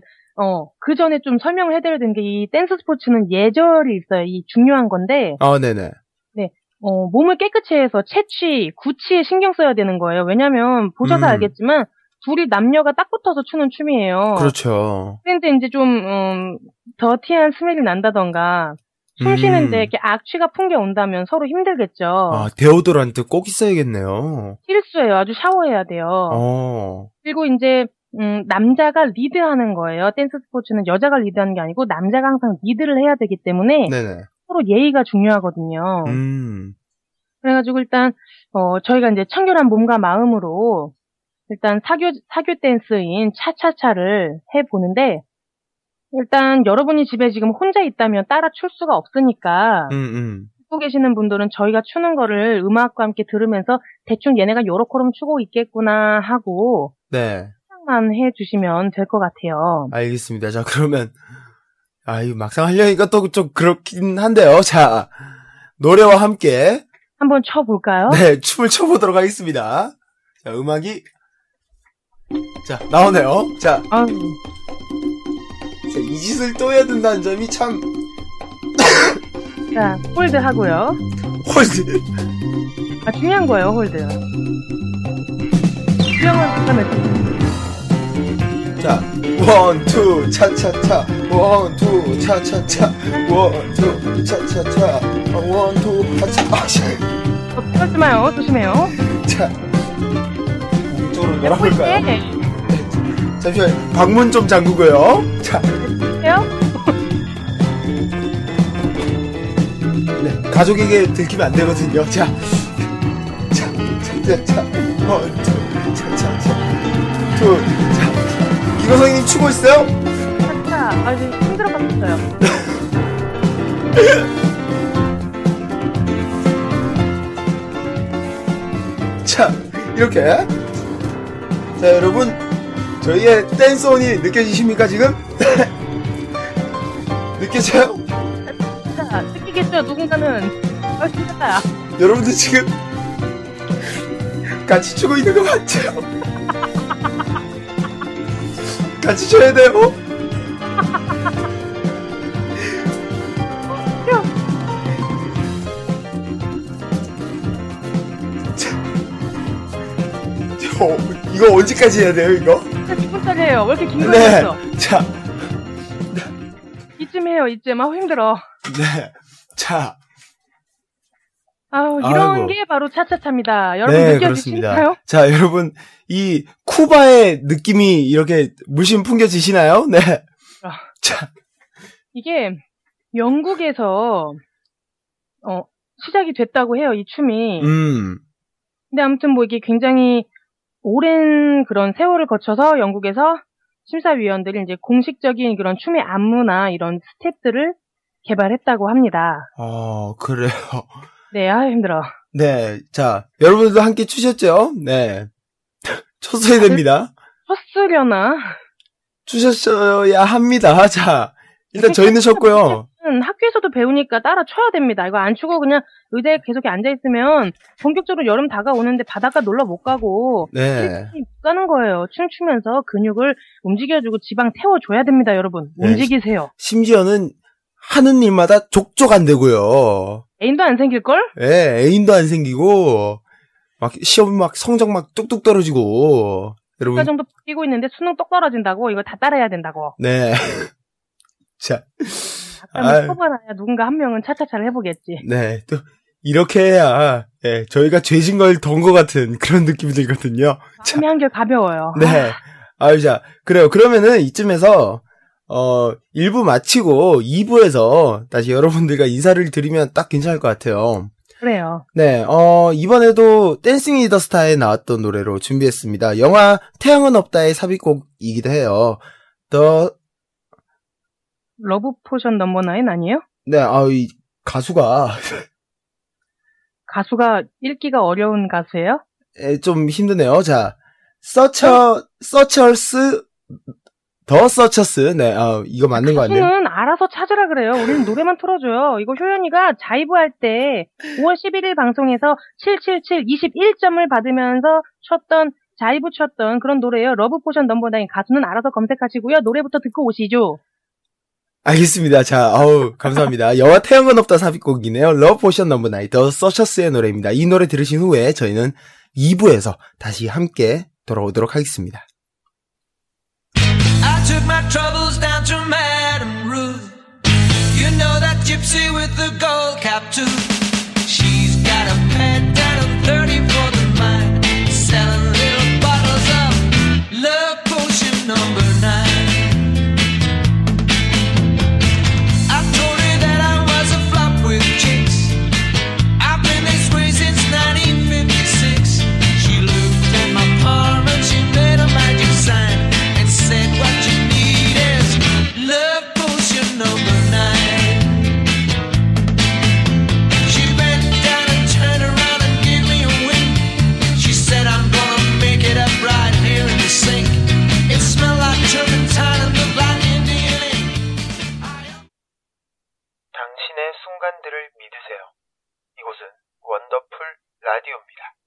그 전에 좀 설명을 해드려야 되는 게 이 댄스 스포츠는 예절이 있어요. 이 중요한 건데. 아, 네네. 네. 몸을 깨끗이 해서 채취, 구취에 신경 써야 되는 거예요. 왜냐면 보셔서 알겠지만 둘이 남녀가 딱 붙어서 추는 춤이에요. 그렇죠. 그런데 이제 좀 더티한 스멜이 난다던가 숨 쉬는데 이렇게 악취가 풍겨 온다면 서로 힘들겠죠. 아, 데오도란트 꼭 있어야겠네요. 필수예요. 아주 샤워해야 돼요. 그리고 이제 남자가 리드하는 거예요. 댄스 스포츠는 여자가 리드하는 게 아니고 남자가 항상 리드를 해야 되기 때문에 네네. 서로 예의가 중요하거든요. 그래가지고 일단 저희가 이제 청결한 몸과 마음으로 일단 사교 댄스인 차차차를 해보는데 일단 여러분이 집에 지금 혼자 있다면 따라 출 수가 없으니까 듣고 계시는 분들은 저희가 추는 거를 음악과 함께 들으면서 대충 얘네가 요렇게럼 추고 있겠구나 하고 네. 상상만 해주시면 될 것 같아요. 알겠습니다. 자, 그러면 아유 막상 하려니까 또 좀 그렇긴 한데요. 자, 노래와 함께 한번 춰볼까요? 네, 춤을 춰보도록 하겠습니다. 자, 음악이 자, 나오네요. 자, 자, 이 짓을 또 해야 된다는 점이 참. 자, 홀드 하고요. 홀드? 아, 중요한 거예요, 홀드. 수영을 끝내주세요. 자, 원, 투, 차차차. 원, 투, 차차차. 원, 투, 차차차. 원, 투, 차차차. 떨지 마요, 조심해요. 자. 쪽으로 돌아볼까요? 네. 잠시만 방문 좀 잠그고요. 자, 네, 가족에게 들키면 안 되거든요. 자, 자, 원, 투, 자, 투, 자. 김호 선생님 추고 있어요? 자, 아주 힘들어가셨어요. 자, 이렇게. 자, 여러분, 저희의 댄스온이 느껴지십니까, 지금? 느껴져요? 자, 느끼겠죠, 누군가는. 아, 진짜. 여러분들 지금 같이 추고 있는 거 맞죠? 같이 춰야 돼요? 이거 언제까지 해야 돼요, 이거? 지금까지 해요. 왜 이렇게 긴 거였어? 네. 자. 이쯤 해요, 이쯤. 아우, 힘들어. 네. 자. 아우, 이런 아이고. 게 바로 차차차입니다. 여러분 네, 느껴지시나요? 자, 여러분, 이 쿠바의 느낌이 이렇게 물씬 풍겨지시나요? 네. 아. 자. 이게 영국에서 시작이 됐다고 해요, 이 춤이. 근데 아무튼 뭐 이게 굉장히 오랜 그런 세월을 거쳐서 영국에서 심사위원들이 이제 공식적인 그런 춤의 안무나 이런 스텝들을 개발했다고 합니다. 그래요? 네, 아, 힘들어. 네, 자, 여러분들도 함께 추셨죠? 네. 쳤어야 됩니다. 쳤으려나? 추셨어야 합니다. 자, 일단 저희는 쳤고요. 학교에서도 배우니까 따라 쳐야 됩니다. 이거 안 추고 그냥 의자에 계속 앉아있으면 본격적으로 여름 다가오는데 바닷가 놀러 못 가고 네. 못 가는 거예요. 춤추면서 근육을 움직여주고 지방 태워줘야 됩니다. 여러분 움직이세요. 네. 심지어는 하는 일마다 족족 안 되고요. 애인도 안 생길걸? 네, 애인도 안 생기고 막 시험 막 성적 막 뚝뚝 떨어지고 여러분 국가정도 바뀌고 있는데 수능 똑 떨어진다고 이거 다 따라해야 된다고. 네. 자, 아까 뽑아놔야 누군가 한 명은 차차차를 해보겠지. 네, 또 이렇게 해야 네, 저희가 죄진 걸 던 것 같은 그런 느낌이 들거든요. 마음이 한결 가벼워요. 네, 아유, 자, 그래요. 그러면은 이쯤에서 1부 마치고 2부에서 다시 여러분들과 인사를 드리면 딱 괜찮을 것 같아요. 그래요. 네, 이번에도 댄싱 위드 더 스타에 나왔던 노래로 준비했습니다. 영화 태양은 없다의 삽입곡이기도 해요. 더 러브 포션 넘버 9 아니에요? 네, 이 가수가 읽기가 어려운 가수예요? 예, 좀 힘드네요. 자, 서처스 더 서처스. 네, 이거 맞는 거 아니에요? 가수는 알아서 찾으라 그래요. 우리는 노래만 틀어줘요. 이거 효연이가 자이브할 때 5월 11일 방송에서 777 21점을 받으면서 자이브 쳤던 그런 노래예요. 러브 포션 넘버 9. 가수는 알아서 검색하시고요. 노래부터 듣고 오시죠. 알겠습니다. 자, 감사합니다. 여와 태양은 없다 삽입곡이네요. Love Potion No. 9, 더 서처스의 노래입니다. 이 노래 들으신 후에 저희는 2부에서 다시 함께 돌아오도록 하겠습니다. I took my troubles down to Madame Ruth. You know that gypsy with the gold cap too. She's got a pet down on 34th and mine. Selling little bottles of Love Potion No. 9. 순간들을 믿으세요. 이곳은 원더풀 라디오입니다.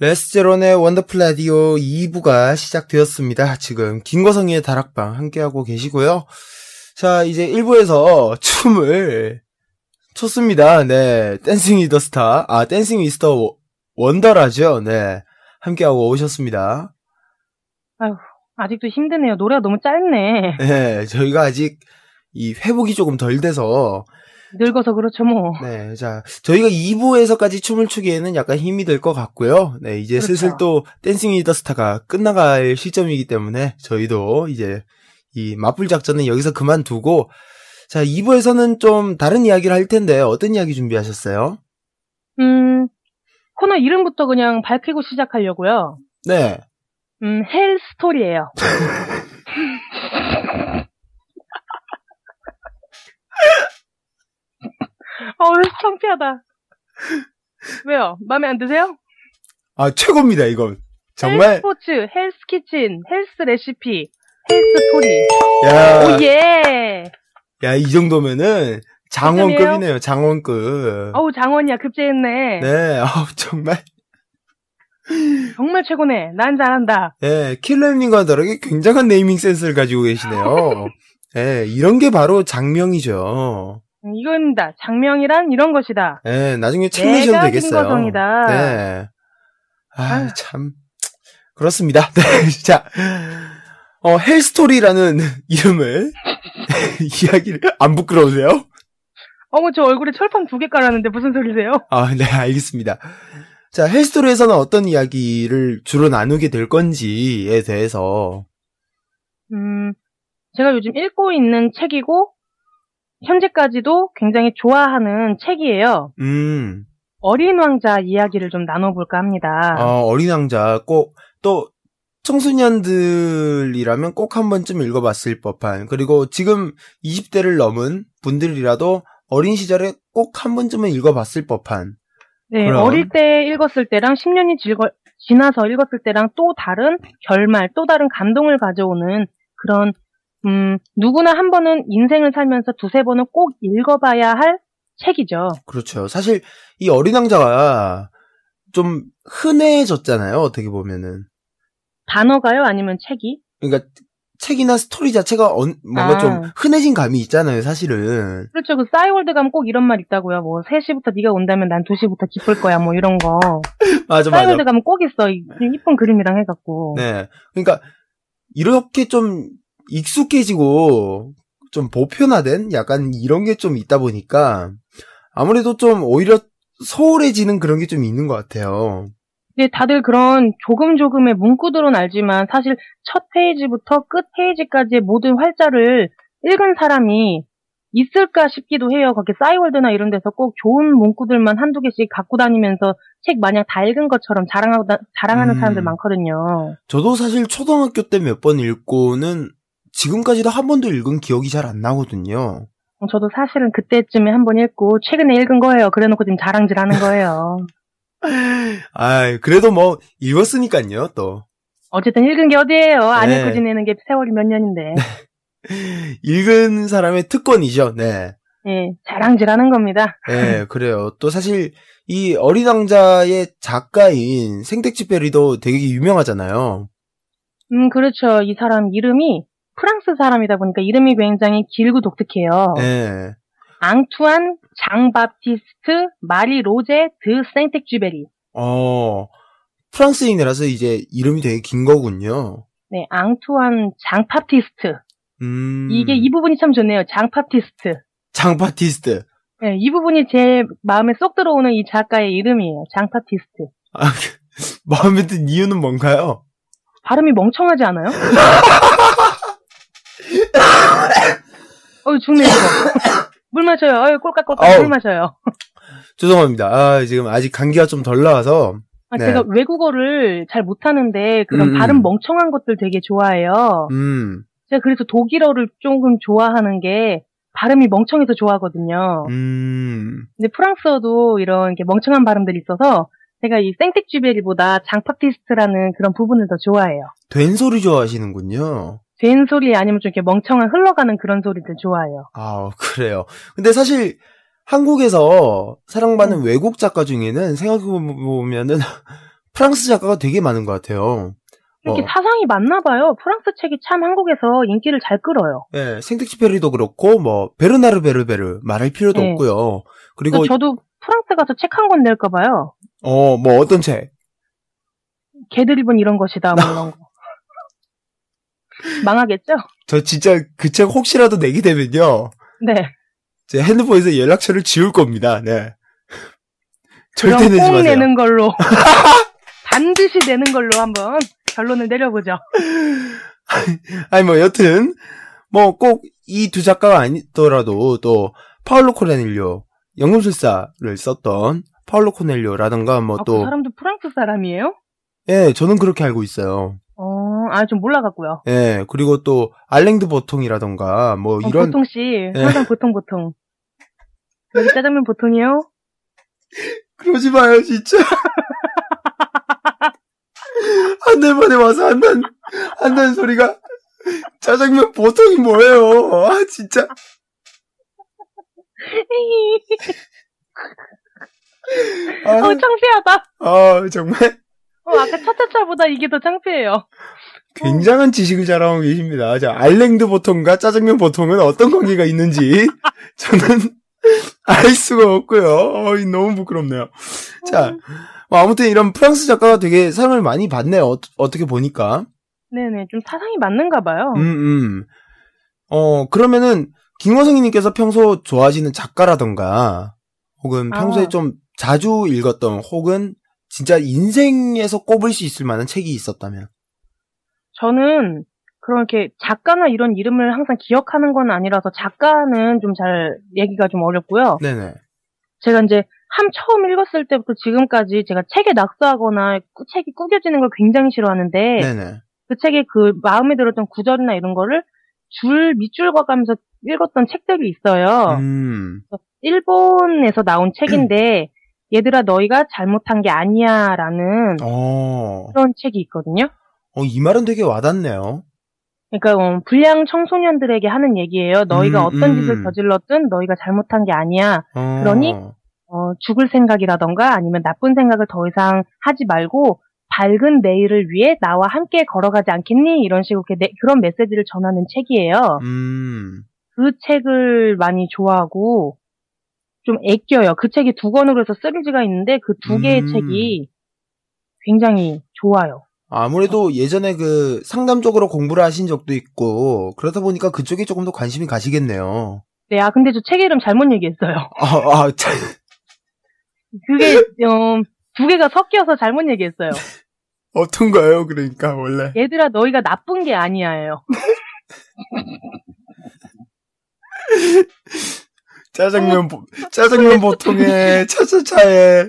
레스제론의 원더풀 라디오 2부가 시작되었습니다. 지금 김거성이의 다락방 함께하고 계시고요. 자, 이제 1부에서 춤을 췄습니다. 네, 댄싱 위드 스타, 댄싱 위드 원더라죠. 네, 함께하고 오셨습니다. 아유, 아직도 힘드네요. 노래가 너무 짧네. 네, 저희가 아직 이 회복이 조금 덜 돼서. 늙어서 그렇죠, 뭐. 네, 자, 저희가 2부에서까지 춤을 추기에는 약간 힘이 들 것 같고요. 네, 이제 그렇죠. 슬슬 또 댄싱 위드 스타가 끝나갈 시점이기 때문에 저희도 이제 이 맞불 작전은 여기서 그만두고, 자, 2부에서는 좀 다른 이야기를 할 텐데 어떤 이야기 준비하셨어요? 코너 이름부터 그냥 밝히고 시작하려고요. 네. 헬 스토리예요. 창피하다. 왜요? 마음에 안 드세요? 아, 최고입니다, 이건. 정말. 헬스 스포츠, 헬스 키친, 헬스 레시피, 헬스 스토리. 야. 오, 예. 야, 이 정도면은 장원급이네요, 장원급. 어우, 장원이야, 급제했네. 네, 정말. 정말 최고네. 난 잘한다. 네, 킬러님과 다르게 굉장한 네이밍 센스를 가지고 계시네요. 네, 이런 게 바로 장명이죠. 이겁니다. 장명이란 이런 것이다. 네, 나중에 책내셔도 되겠어요. 내가 김거성이다. 네. 아, 참. 그렇습니다. 네, 자. 헬스토리라는 이름을, 이야기를, 안 부끄러우세요? 어머, 저 얼굴에 철판 2개 깔았는데 무슨 소리세요? 아, 네, 알겠습니다. 자, 헬스토리에서는 어떤 이야기를 주로 나누게 될 건지에 대해서. 제가 요즘 읽고 있는 책이고, 현재까지도 굉장히 좋아하는 책이에요. 어린 왕자 이야기를 좀 나눠볼까 합니다. 어린 왕자 꼭 또 청소년들이라면 꼭 한 번쯤 읽어봤을 법한, 그리고 지금 20대를 넘은 분들이라도 어린 시절에 꼭 한 번쯤은 읽어봤을 법한. 네, 그럼. 어릴 때 읽었을 때랑 10년이 지나서 읽었을 때랑 또 다른 결말, 또 다른 감동을 가져오는 그런 누구나 한 번은 인생을 살면서 두세 번은 꼭 읽어봐야 할 책이죠. 그렇죠. 사실 이 어린 왕자가 좀 흔해졌잖아요. 어떻게 보면은. 단어가요? 아니면 책이? 그러니까 책이나 스토리 자체가 뭔가 좀 흔해진 감이 있잖아요. 사실은. 그렇죠. 그 싸이월드 가면 꼭 이런 말 있다고요. 뭐 3시부터 네가 온다면 난 2시부터 기쁠 거야. 뭐 이런 거. 맞아. 싸이월드 가면 꼭 있어. 이쁜 그림이랑 해갖고. 네. 그러니까 이렇게 좀 익숙해지고 좀 보편화된 약간 이런 게 좀 있다 보니까 아무래도 좀 오히려 소홀해지는 그런 게 좀 있는 것 같아요. 네, 다들 그런 조금의 문구들은 알지만 사실 첫 페이지부터 끝 페이지까지의 모든 활자를 읽은 사람이 있을까 싶기도 해요. 거기 싸이월드나 이런 데서 꼭 좋은 문구들만 한두 개씩 갖고 다니면서 책 마냥 다 읽은 것처럼 자랑하는 사람들 많거든요. 저도 사실 초등학교 때 몇 번 읽고는 지금까지도 한 번도 읽은 기억이 잘 안 나거든요. 저도 사실은 그때쯤에 한 번 읽고 최근에 읽은 거예요. 그래놓고 지금 자랑질하는 거예요. 아, 그래도 뭐 읽었으니까요. 또 어쨌든 읽은 게 어디예요? 안 읽고 지내는 게 세월이 몇 년인데. 읽은 사람의 특권이죠. 네. 네, 자랑질하는 겁니다. 네, 그래요. 또 사실 이 어린 왕자의 작가인 생텍쥐페리도 되게 유명하잖아요. 그렇죠. 이 사람 이름이 프랑스 사람이다 보니까 이름이 굉장히 길고 독특해요. 네. 앙투안 장바티스트 마리 로제 드 생텍쥐페리. 프랑스인이라서 이제 이름이 되게 긴 거군요. 네, 앙투안 장바티스트. 이게 이 부분이 참 좋네요. 장바티스트. 네, 이 부분이 제 마음에 쏙 들어오는 이 작가의 이름이에요. 장바티스트. 아, 마음에 든 이유는 뭔가요? 발음이 멍청하지 않아요? 죽네 이거. 물 마셔요. 꼴깍꼴깍 물 마셔요. 죄송합니다. 지금 아직 감기가 좀 덜 나와서. 네. 제가 외국어를 잘 못하는데 그런 발음 멍청한 것들 되게 좋아해요. 제가 그래서 독일어를 조금 좋아하는 게 발음이 멍청해서 좋아하거든요. 근데 프랑스어도 이런 게 멍청한 발음들이 있어서 제가 이 생텍쥐페리보다 장바티스트라는 그런 부분을 더 좋아해요. 된소리 좋아하시는군요. 된소리 아니면 좀 이렇게 멍청한 흘러가는 그런 소리들 좋아해요. 아, 그래요. 근데 사실 한국에서 사랑받는 외국 작가 중에는 생각해보면은 프랑스 작가가 되게 많은 것 같아요. 이렇게 사상이 맞나 봐요. 프랑스 책이 참 한국에서 인기를 잘 끌어요. 네, 생텍쥐페리도 그렇고 뭐 베르나르 베르베르 말할 필요도 없고요. 그리고 저도 프랑스 가서 책 한 권 낼까 봐요. 뭐 어떤 책? 개드립은 이런 것이다. 뭐 이런 거. 망하겠죠? 저 진짜 그 책 혹시라도 내게 되면요. 네. 제 핸드폰에서 연락처를 지울 겁니다. 네. 절대 내지 마세요. 꼭 내는 걸로. 반드시 내는 걸로 한번 결론을 내려보죠. 아니 뭐 여튼 뭐 꼭 이 두 작가가 아니더라도 또 파울로 코엘료 연금술사를 썼던 파울로 코넬료라던가 뭐 또 그 사람도 프랑스 사람이에요? 예, 저는 그렇게 알고 있어요. 좀 몰라갖고요. 예, 그리고 또 알랭드 보통이라던가 뭐 이런 보통 씨 항상 보통 여기 짜장면 보통이요? 그러지 마요 진짜. 한 달 만에 와서 한다는 소리가 짜장면 보통이 뭐예요? 아 진짜. 창피하다. 정말. 아까 차차차보다 이게 더 창피해요. 굉장한 지식을 자랑하고 계십니다. 자, 알랭드 보통과 짜장면 보통은 어떤 관계가 있는지 저는 알 수가 없고요. 너무 부끄럽네요. 자, 아무튼 이런 프랑스 작가가 되게 사랑을 많이 받네요. 어떻게 보니까. 네네, 좀 사상이 맞는가 봐요. 그러면은 김화성님께서 평소 좋아하시는 작가라던가 혹은 평소에 좀 자주 읽었던 혹은 진짜 인생에서 꼽을 수 있을 만한 책이 있었다면? 저는 그런 이렇게 작가나 이런 이름을 항상 기억하는 건 아니라서 작가는 좀 잘 얘기가 좀 어렵고요. 네네. 제가 이제 처음 읽었을 때부터 지금까지 제가 책에 낙서하거나 책이 꾸겨지는 걸 굉장히 싫어하는데 네네. 그 책에 그 마음에 들었던 구절이나 이런 거를 줄 밑줄 과가면서 읽었던 책들이 있어요. 일본에서 나온 책인데 얘들아 너희가 잘못한 게 아니야 라는 그런 책이 있거든요. 이 말은 되게 와닿네요. 그러니까 불량 청소년들에게 하는 얘기예요. 너희가 어떤 짓을 저질렀든 너희가 잘못한 게 아니야. 그러니 죽을 생각이라던가 아니면 나쁜 생각을 더 이상 하지 말고 밝은 내일을 위해 나와 함께 걸어가지 않겠니? 이런 식으로 그런 메시지를 전하는 책이에요. 그 책을 많이 좋아하고 좀 애껴요. 그 책이 두 권으로 해서 시리즈가 있는데 그 두 개의 책이 굉장히 좋아요. 아무래도 예전에 그 상담적으로 공부를 하신 적도 있고 그러다 보니까 그쪽에 조금 더 관심이 가시겠네요. 네, 근데 저 책 이름 잘못 얘기했어요. 그게 두 개가 섞여서 잘못 얘기했어요. 어떤 거예요? 그러니까 원래 얘들아 너희가 나쁜 게 아니야예요. 짜장면 보통에 차차차에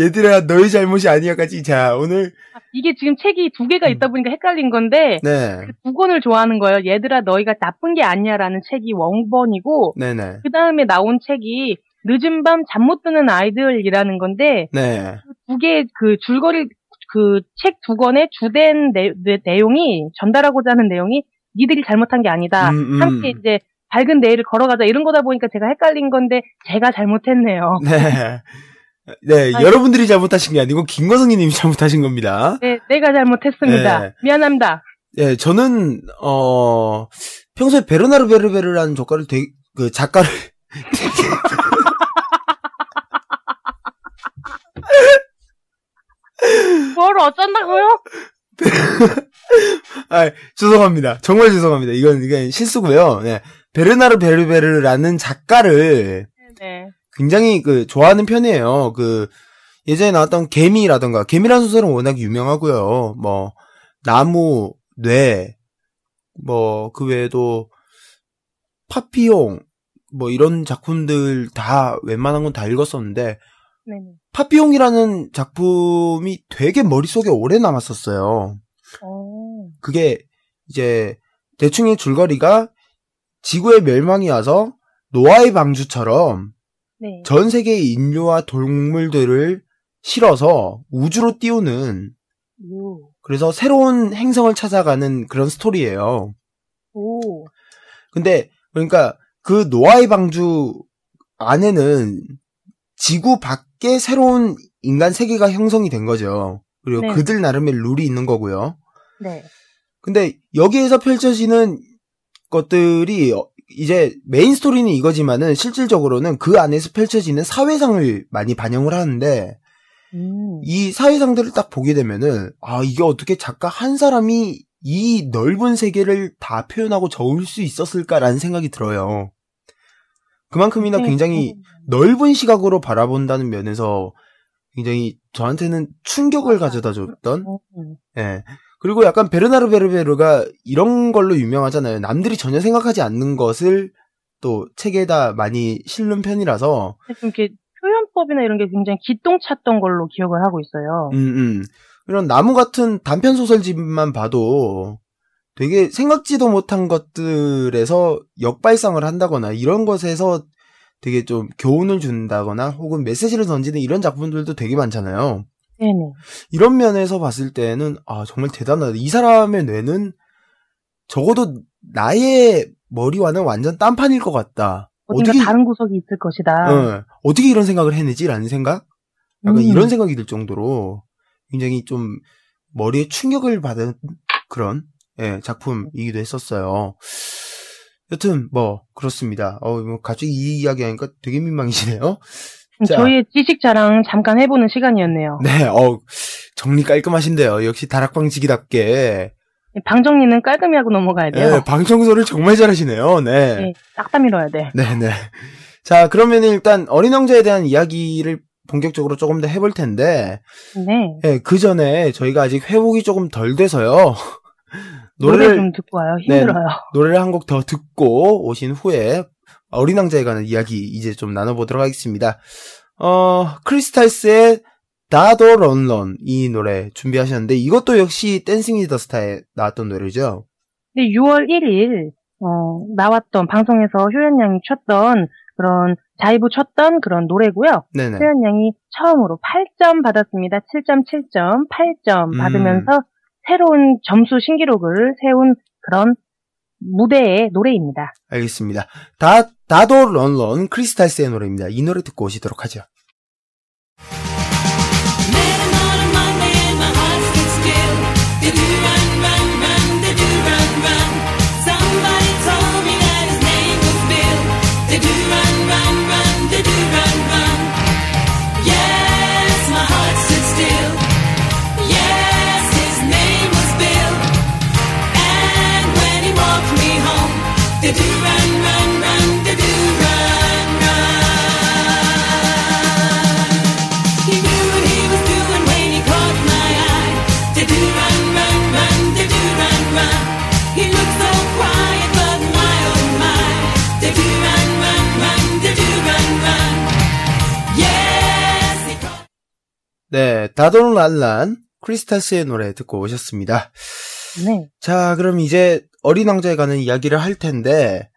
얘들아 너희 잘못이 아니야까지. 자 오늘 이게 지금 책이 두 개가 있다 보니까 헷갈린 건데 네. 그 두 권을 좋아하는 거예요. 얘들아 너희가 나쁜 게 아니야라는 책이 원본이고 네네. 그 다음에 나온 책이 늦은 밤 잠 못 드는 아이들이라는 건데 네. 두 개의 그 줄거리 그 책 두 권의 주된 내용이 전달하고자 하는 내용이 니들이 잘못한 게 아니다. 함께 이제 밝은 내일을 걸어가자 이런 거다 보니까 제가 헷갈린 건데 제가 잘못했네요. 네. 네, 여러분들이 잘못하신 게 아니고 김건성님이 잘못하신 겁니다. 네, 내가 잘못했습니다. 네. 미안합니다. 네, 저는 평소에 베르나르 베르베르라는 작가를 뭘 어쩐다고요? 죄송합니다. 정말 죄송합니다. 이건 실수고요. 네, 베르나르 베르베르라는 작가를 네네. 굉장히 좋아하는 편이에요. 예전에 나왔던 개미라던가, 개미라는 소설은 워낙 유명하고요. 나무, 뇌, 그 외에도 파피용, 이런 작품들 다 웬만한 건 다 읽었었는데, 네네. 파피용이라는 작품이 되게 머릿속에 오래 남았었어요. 그게 이제 대충의 줄거리가 지구의 멸망이 와서 노아의 방주처럼 네. 전 세계의 인류와 동물들을 실어서 우주로 띄우는 그래서 새로운 행성을 찾아가는 그런 스토리예요. 근데 그러니까 그 노아의 방주 안에는 지구 밖에 새로운 인간 세계가 형성이 된 거죠. 그리고 네. 그들 나름의 룰이 있는 거고요. 네. 근데 여기에서 펼쳐지는 것들이 이제 메인 스토리는 이거지만은 실질적으로는 그 안에서 펼쳐지는 사회상을 많이 반영을 하는데 이 사회상들을 딱 보게 되면은 이게 어떻게 작가 한 사람이 이 넓은 세계를 다 표현하고 저울 수 있었을까라는 생각이 들어요. 그만큼이나 굉장히 넓은 시각으로 바라본다는 면에서 굉장히 저한테는 충격을 가져다 줬던 예. 그리고 약간 베르나르 베르베르가 이런 걸로 유명하잖아요. 남들이 전혀 생각하지 않는 것을 또 책에다 많이 실는 편이라서 좀 이렇게 표현법이나 이런 게 굉장히 기똥찼던 걸로 기억을 하고 있어요. 이런 나무 같은 단편 소설집만 봐도 되게 생각지도 못한 것들에서 역발상을 한다거나 이런 것에서 되게 좀 교훈을 준다거나 혹은 메시지를 던지는 이런 작품들도 되게 많잖아요. 네네. 이런 면에서 봤을 때는 정말 대단하다. 이 사람의 뇌는 적어도 나의 머리와는 완전 딴판일 것 같다. 어떻게 다른 구석이 있을 것이다. 어떻게 이런 생각을 해내지라는 생각? 약간 이런 생각이 들 정도로 굉장히 좀 머리에 충격을 받은 그런 작품이기도 했었어요. 여튼 그렇습니다. 갑자기 이 이야기하니까 되게 민망해지네요. 자. 저희의 지식 자랑 잠깐 해보는 시간이었네요. 네, 정리 깔끔하신데요. 역시 다락방지기답게. 방정리는 깔끔히 하고 넘어가야 돼요. 네, 방청소를 정말 잘하시네요. 네. 네, 딱 다 밀어야 돼. 네네. 자, 그러면 일단 어린 왕자에 대한 이야기를 본격적으로 조금 더 해볼 텐데. 네. 네, 그 전에 저희가 아직 회복이 조금 덜 돼서요. 노래 좀 듣고 와요. 힘들어요. 네, 노래를 한 곡 더 듣고 오신 후에 어린 왕자에 관한 이야기 이제 좀 나눠보도록 하겠습니다. 크리스탈스의 다도 런런 이 노래 준비하셨는데 이것도 역시 댄싱 위드 더 스타에 나왔던 노래죠. 네, 6월 1일 나왔던 방송에서 효연 양이 쳤던 그런 자이브 쳤던 그런 노래고요. 네네. 효연 양이 처음으로 8점 받았습니다. 7.7점, 8점 받으면서 새로운 점수 신기록을 세운 그런 무대의 노래입니다. 알겠습니다. 다도 런런 크리스탈스의 노래입니다. 이 노래 듣고 오시도록 하죠. 네, 다돌란란 크리스탈스의 노래 듣고 오셨습니다. 네. 자, 그럼 이제 어린 왕자에 관한 이야기를 할 텐데,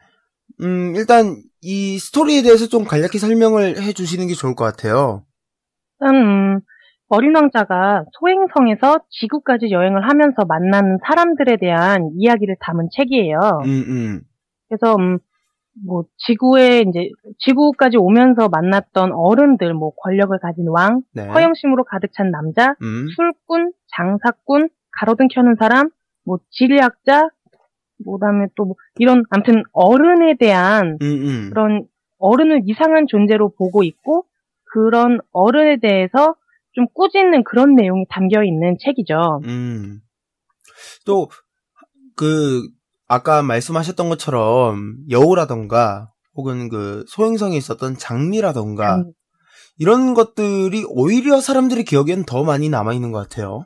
일단 이 스토리에 대해서 좀 간략히 설명을 해주시는 게 좋을 것 같아요. 어린 왕자가 소행성에서 지구까지 여행을 하면서 만나는 사람들에 대한 이야기를 담은 책이에요. 그래서 뭐 지구에 이제 지구까지 오면서 만났던 어른들, 뭐 권력을 가진 왕, 네. 허영심으로 가득 찬 남자, 술꾼, 장사꾼, 가로등 켜는 사람, 뭐 지리학자, 뭐 다음에 또 뭐 이런 아무튼 어른에 대한 그런 어른을 이상한 존재로 보고 있고 그런 어른에 대해서 좀 꾸짖는 그런 내용이 담겨 있는 책이죠. 또 그 아까 말씀하셨던 것처럼 여우라던가 혹은 그 소행성에 있었던 장미라던가 이런 것들이 오히려 사람들의 기억에는 더 많이 남아있는 것 같아요.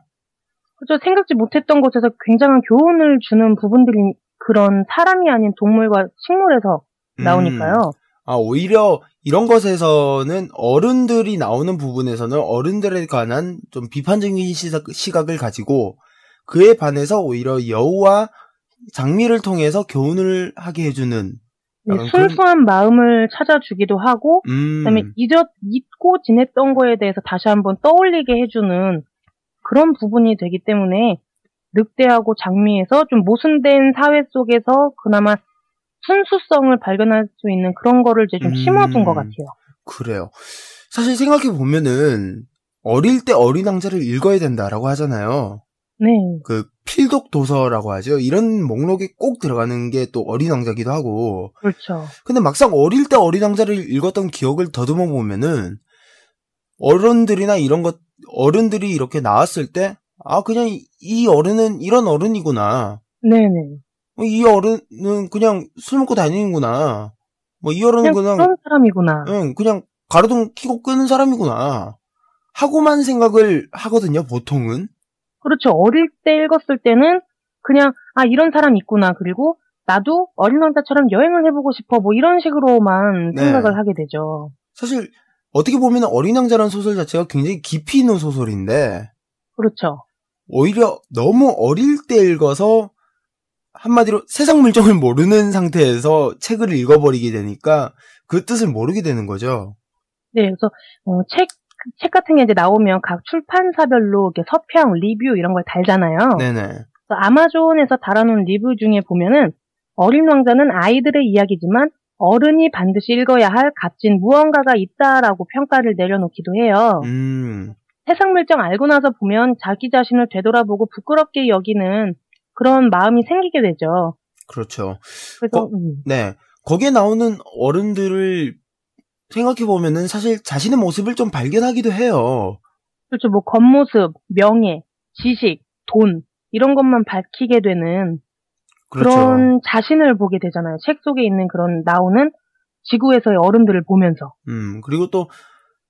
그렇죠. 생각지 못했던 곳에서 굉장한 교훈을 주는 부분들이 그런 사람이 아닌 동물과 식물에서 나오니까요. 아, 오히려 이런 것에서는 어른들이 나오는 부분에서는 어른들에 관한 좀 비판적인 시각을 가지고 그에 반해서 오히려 여우와 장미를 통해서 교훈을 하게 해주는 순수한 마음을 찾아주기도 하고 그다음에 잊고 지냈던 거에 대해서 다시 한번 떠올리게 해주는 그런 부분이 되기 때문에 늑대하고 장미에서 좀 모순된 사회 속에서 그나마 순수성을 발견할 수 있는 그런 거를 이제 좀 심어둔 것 같아요. 그래요. 사실 생각해보면은 어릴 때 어린 왕자를 읽어야 된다라고 하잖아요. 네. 그 필독 도서라고 하죠. 이런 목록에 꼭 들어가는 게 또 어린 왕자기도 하고. 그렇죠. 근데 막상 어릴 때 어린 왕자를 읽었던 기억을 더듬어 보면은 어른들이나 이런 것 어른들이 이렇게 나왔을 때 아 그냥 이 어른은 이런 어른이구나. 네네. 이 어른은 그냥 술 먹고 다니는구나. 뭐 이 어른은 그냥 그런 사람이구나. 응, 그냥 가로등 켜고 끄는 사람이구나. 하고만 생각을 하거든요, 보통은. 그렇죠. 어릴 때 읽었을 때는 그냥 아 이런 사람 있구나. 그리고 나도 어린 왕자처럼 여행을 해보고 싶어. 뭐 이런 식으로만 생각을 네. 하게 되죠. 사실 어떻게 보면 어린 왕자라는 소설 자체가 굉장히 깊이 있는 소설인데 그렇죠. 오히려 너무 어릴 때 읽어서 한마디로 세상 물정을 모르는 상태에서 책을 읽어버리게 되니까 그 뜻을 모르게 되는 거죠. 네, 그래서 책 같은 게 이제 나오면 각 출판사별로 이렇게 서평, 리뷰 이런 걸 달잖아요. 네네. 그래서 아마존에서 달아놓은 리뷰 중에 보면은 어린 왕자는 아이들의 이야기지만 어른이 반드시 읽어야 할 값진 무언가가 있다라고 평가를 내려놓기도 해요. 세상 물정 알고 나서 보면 자기 자신을 되돌아보고 부끄럽게 여기는 그런 마음이 생기게 되죠. 그렇죠. 그래서 네. 거기에 나오는 어른들을 생각해보면은 사실 자신의 모습을 좀 발견하기도 해요. 그렇죠. 뭐 겉모습, 명예, 지식, 돈 이런 것만 밝히게 되는 그렇죠. 그런 자신을 보게 되잖아요. 책 속에 있는 그런 나오는 지구에서의 어른들을 보면서. 그리고 또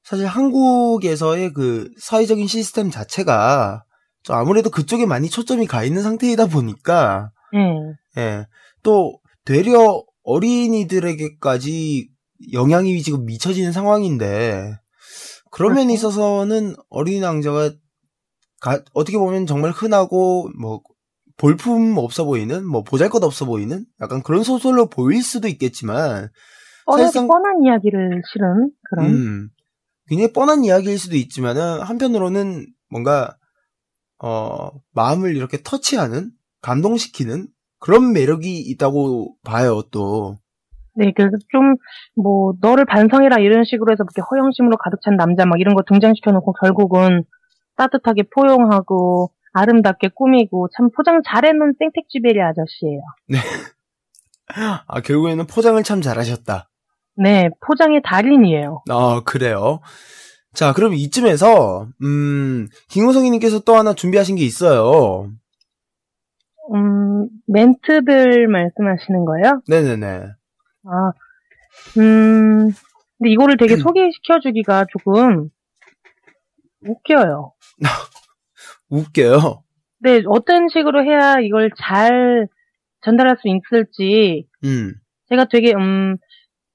사실 한국에서의 그 사회적인 시스템 자체가 좀 아무래도 그쪽에 많이 초점이 가 있는 상태이다 보니까 예. 또 되려 어린이들에게까지 영향이 지금 미쳐지는 상황인데 그런 면에 있어서는 어린 왕자가 어떻게 보면 정말 흔하고 뭐 볼품 없어 보이는 뭐 보잘것없어 보이는 약간 그런 소설로 보일 수도 있겠지만 사실상 뻔한 이야기를 실은 그런 굉장히 뻔한 이야기일 수도 있지만은 한편으로는 뭔가 마음을 이렇게 터치하는 감동시키는 그런 매력이 있다고 봐요 또. 네, 그래서 좀 뭐 너를 반성해라 이런 식으로 해서 이렇게 허영심으로 가득 찬 남자 막 이런 거 등장시켜놓고 결국은 따뜻하게 포용하고 아름답게 꾸미고 참 포장 잘해놓은 생텍쥐페리 아저씨예요. 네. 아 결국에는 포장을 참 잘하셨다. 네, 포장의 달인이에요. 아 그래요. 자, 그럼 이쯤에서 김호성이님께서 또 하나 준비하신 게 있어요. 멘트들 말씀하시는 거예요? 네네네. 아, 근데 이거를 되게 소개시켜주기가 조금 웃겨요. 웃겨요? 네, 어떤 식으로 해야 이걸 잘 전달할 수 있을지. 제가 되게,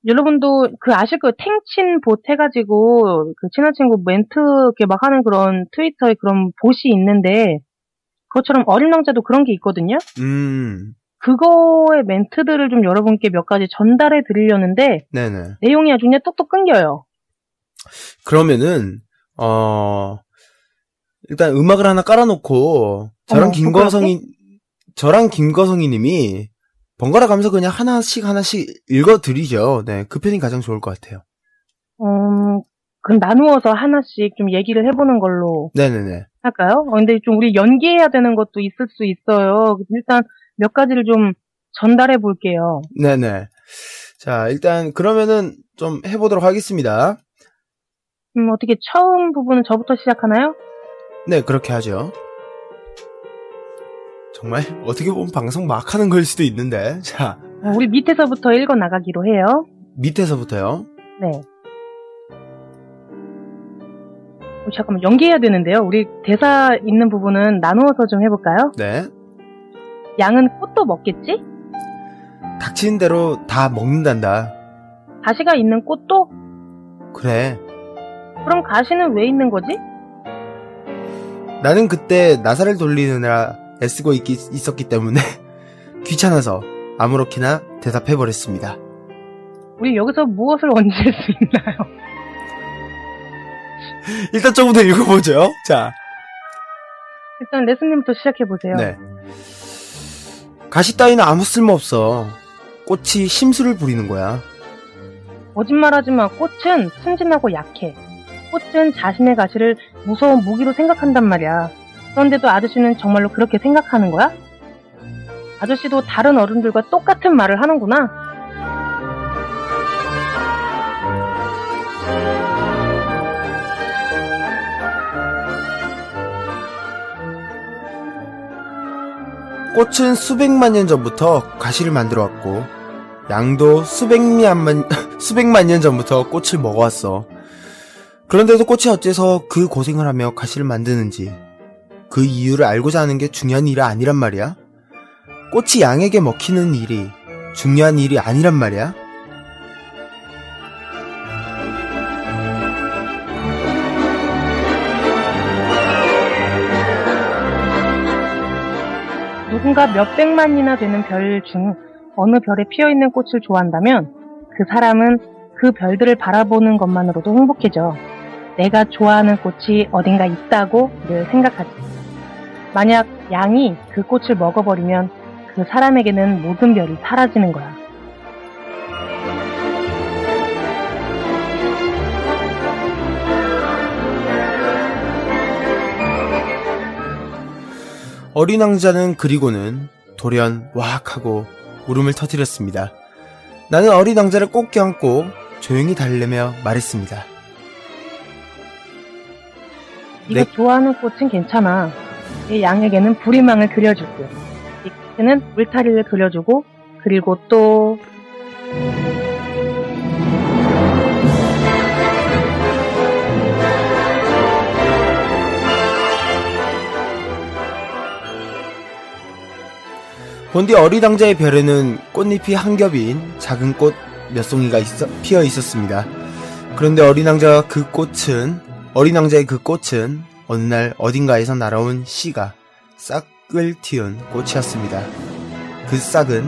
여러분도 그 아실 거예요. 탱친 봇 해가지고, 그 친한 친구 멘트 이렇게 막 하는 그런 트위터에 그런 봇이 있는데, 그것처럼 어린 왕자도 그런 게 있거든요? 그거의 멘트들을 좀 여러분께 몇 가지 전달해 드리려는데, 네네. 내용이 아주 그냥 똑똑 끊겨요. 그러면은, 일단 음악을 하나 깔아놓고, 저랑 김거성이 님이 번갈아 가면서 그냥 하나씩 읽어드리죠. 네, 그 편이 가장 좋을 것 같아요. 그럼 나누어서 하나씩 좀 얘기를 해보는 걸로. 네네네. 할까요? 근데 좀 우리 연기해야 되는 것도 있을 수 있어요. 일단 몇 가지를 좀 전달해 볼게요. 네네. 자, 일단 그러면은 좀 해보도록 하겠습니다. 어떻게 처음 부분은 저부터 시작하나요? 네, 그렇게 하죠. 정말 어떻게 보면 방송 막 하는 걸 수도 있는데. 자, 우리 밑에서부터 읽어 나가기로 해요. 밑에서부터요? 네. 잠깐만, 연기해야 되는데요. 우리 대사 있는 부분은 나누어서 좀 해볼까요? 네. 양은 꽃도 먹겠지? 닥치는 대로 다 먹는단다. 가시가 있는 꽃도? 그래. 그럼 가시는 왜 있는 거지? 나는 그때 나사를 돌리느라 애쓰고 있었기 때문에 귀찮아서 아무렇게나 대답해버렸습니다. 우리 여기서 무엇을 얹을 수 있나요? 일단 조금부터 읽어보죠. 자, 일단 레슨님부터 시작해보세요. 네. 가시 따위는 아무 쓸모없어. 꽃이 심술을 부리는 거야. 거짓말하지마. 꽃은 순진하고 약해. 꽃은 자신의 가시를 무서운 무기로 생각한단 말이야. 그런데도 아저씨는 정말로 그렇게 생각하는 거야? 아저씨도 다른 어른들과 똑같은 말을 하는구나. 꽃은 수백만 년 전부터 가시를 만들어 왔고, 양도 수백만 년 전부터 꽃을 먹어왔어. 그런데도 꽃이 어째서 그 고생을 하며 가시를 만드는지, 그 이유를 알고자 하는 게 중요한 일이 아니란 말이야? 꽃이 양에게 먹히는 일이 중요한 일이 아니란 말이야? 누군가 몇백만이나 되는 별 중 어느 별에 피어있는 꽃을 좋아한다면 그 사람은 그 별들을 바라보는 것만으로도 행복해져. 내가 좋아하는 꽃이 어딘가 있다고 늘 생각하지. 만약 양이 그 꽃을 먹어버리면 그 사람에게는 모든 별이 사라지는 거야. 어린 왕자는 그리고는 돌연 와악 하고 울음을 터뜨렸습니다. 나는 어린 왕자를 꼭 껴안고 조용히 달래며 말했습니다. 네가 좋아하는 꽃은 괜찮아. 이 양에게는 부리망을 그려주고, 이 꽃에는 울타리를 그려주고, 그리고 또 본디 어리당자의 별에는 꽃잎이 한 겹인 작은 꽃 몇 송이가 피어 있었습니다. 그런데 어린 왕자의 그 꽃은 어느 날 어딘가에서 날아온 씨가 싹을 틔운 꽃이었습니다. 그 싹은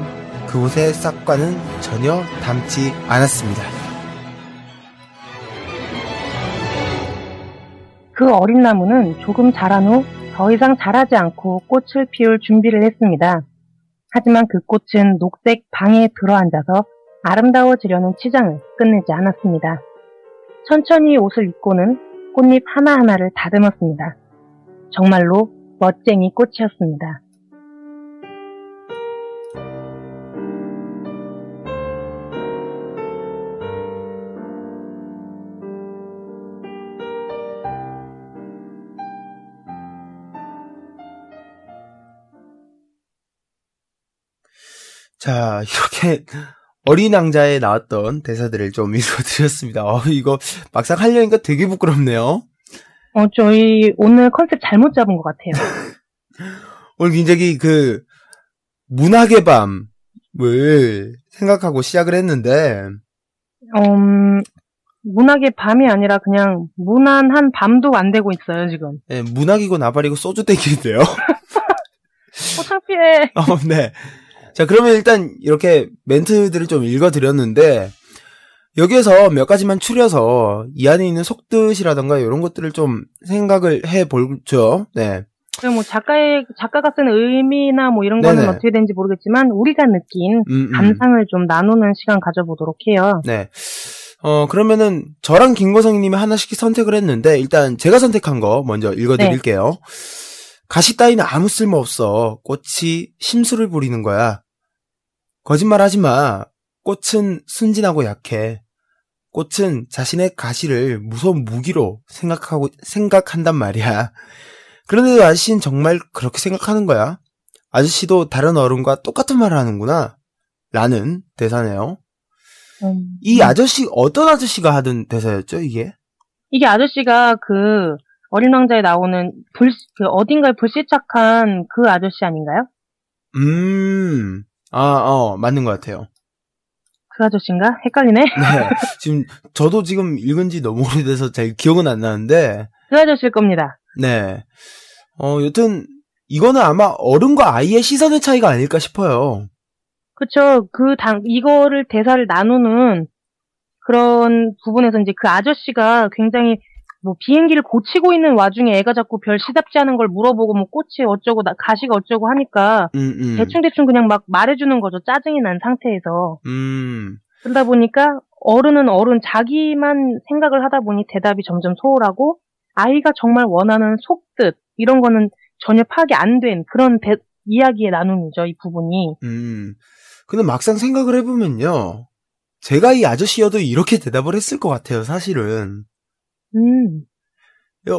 그곳의 싹과는 전혀 닮지 않았습니다. 그 어린 나무는 조금 자란 후 더 이상 자라지 않고 꽃을 피울 준비를 했습니다. 하지만 그 꽃은 녹색 방에 들어앉아서 아름다워지려는 치장을 끝내지 않았습니다. 천천히 옷을 입고는 꽃잎 하나하나를 다듬었습니다. 정말로 멋쟁이 꽃이었습니다. 자, 이렇게 어린 왕자에 나왔던 대사들을 좀 읽어드렸습니다. 이거 막상 하려니까 되게 부끄럽네요. 저희 오늘 컨셉 잘못 잡은 것 같아요. 오늘 굉장히 그 문학의 밤을 생각하고 시작을 했는데 문학의 밤이 아니라 그냥 무난한 밤도 안 되고 있어요, 지금. 네, 문학이고 나발이고 소주땡기인데요. 창피해. 네. 자, 그러면 일단 이렇게 멘트들을 좀 읽어드렸는데 여기에서 몇 가지만 추려서 이 안에 있는 속뜻이라던가 이런 것들을 좀 생각을 해보죠. 네. 뭐 작가가 쓴 의미나 뭐 이런 거는 어떻게 되는지 모르겠지만 우리가 느낀 감상을 좀 나누는 시간 가져보도록 해요. 네. 그러면은 저랑 김고성님이 하나씩 선택을 했는데 일단 제가 선택한 거 먼저 읽어드릴게요. 네. 가시 따위는 아무 쓸모 없어. 꽃이 심술을 부리는 거야. 거짓말하지 마. 꽃은 순진하고 약해. 꽃은 자신의 가시를 무서운 무기로 생각한단 말이야. 그런데도 아저씨는 정말 그렇게 생각하는 거야. 아저씨도 다른 어른과 똑같은 말을 하는구나. 라는 대사네요. 이 아저씨, 어떤 아저씨가 하던 대사였죠, 이게? 이게 아저씨가 어린 왕자에 나오는 어딘가에 불시착한 그 아저씨 아닌가요? 맞는 것 같아요. 그 아저씨인가? 헷갈리네? 네. 저도 지금 읽은 지 너무 오래돼서 잘 기억은 안 나는데. 그 아저씨일 겁니다. 네. 여튼, 이거는 아마 어른과 아이의 시선의 차이가 아닐까 싶어요. 그쵸. 이거를 대사를 나누는 그런 부분에서 이제 그 아저씨가 굉장히 뭐 비행기를 고치고 있는 와중에 애가 자꾸 별 시답지 않은 걸 물어보고 뭐 꽃이 어쩌고 가시가 어쩌고 하니까 대충 그냥 막 말해주는 거죠. 짜증이 난 상태에서. 그러다 보니까 어른은 어른 자기만 생각을 하다 보니 대답이 점점 소홀하고 아이가 정말 원하는 속뜻 이런 거는 전혀 파악이 안 된 그런 이야기의 나눔이죠, 이 부분이. 근데 막상 생각을 해보면요, 제가 이 아저씨여도 이렇게 대답을 했을 것 같아요, 사실은.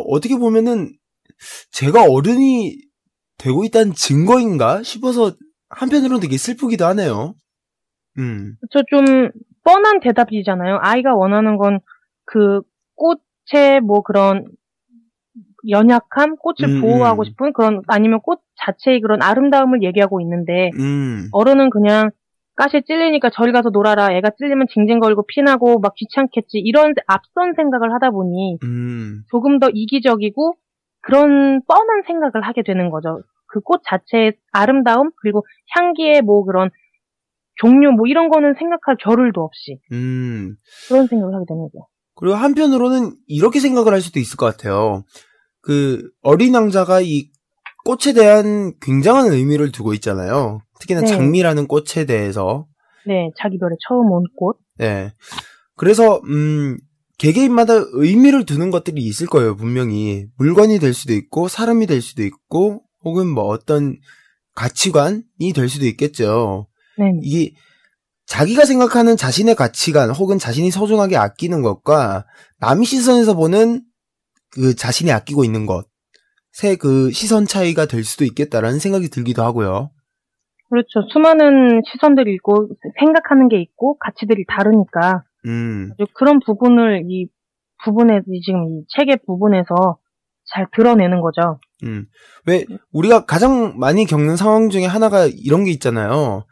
어떻게 보면은 제가 어른이 되고 있다는 증거인가 싶어서 한편으로는 되게 슬프기도 하네요. 그쵸, 좀 뻔한 대답이잖아요. 아이가 원하는 건 그 꽃의 뭐 그런 연약함, 꽃을 보호하고 싶은 그런, 아니면 꽃 자체의 그런 아름다움을 얘기하고 있는데 어른은 그냥 가시에 찔리니까 저리 가서 놀아라. 애가 찔리면 징징거리고 피나고 막 귀찮겠지. 이런 앞선 생각을 하다 보니 조금 더 이기적이고 그런 뻔한 생각을 하게 되는 거죠. 그 꽃 자체의 아름다움 그리고 향기의 뭐 그런 종류 뭐 이런 거는 생각할 겨를도 없이 그런 생각을 하게 되는 거죠. 그리고 한편으로는 이렇게 생각을 할 수도 있을 것 같아요. 그 어린 왕자가 이 꽃에 대한 굉장한 의미를 두고 있잖아요. 특히나 네. 장미라는 꽃에 대해서. 네, 자기 별에 처음 온 꽃. 네. 그래서 개개인마다 의미를 두는 것들이 있을 거예요, 분명히. 물건이 될 수도 있고, 사람이 될 수도 있고, 혹은 뭐 어떤 가치관이 될 수도 있겠죠. 네. 이게 자기가 생각하는 자신의 가치관, 혹은 자신이 소중하게 아끼는 것과 남의 시선에서 보는 그 자신이 아끼고 있는 것. 새 그 시선 차이가 될 수도 있겠다라는 생각이 들기도 하고요. 그렇죠. 수많은 시선들이 있고 생각하는 게 있고 가치들이 다르니까 그런 부분을 이 부분에 지금 이 책의 부분에서 잘 드러내는 거죠. 왜 우리가 가장 많이 겪는 상황 중에 하나가 이런 게 있잖아요.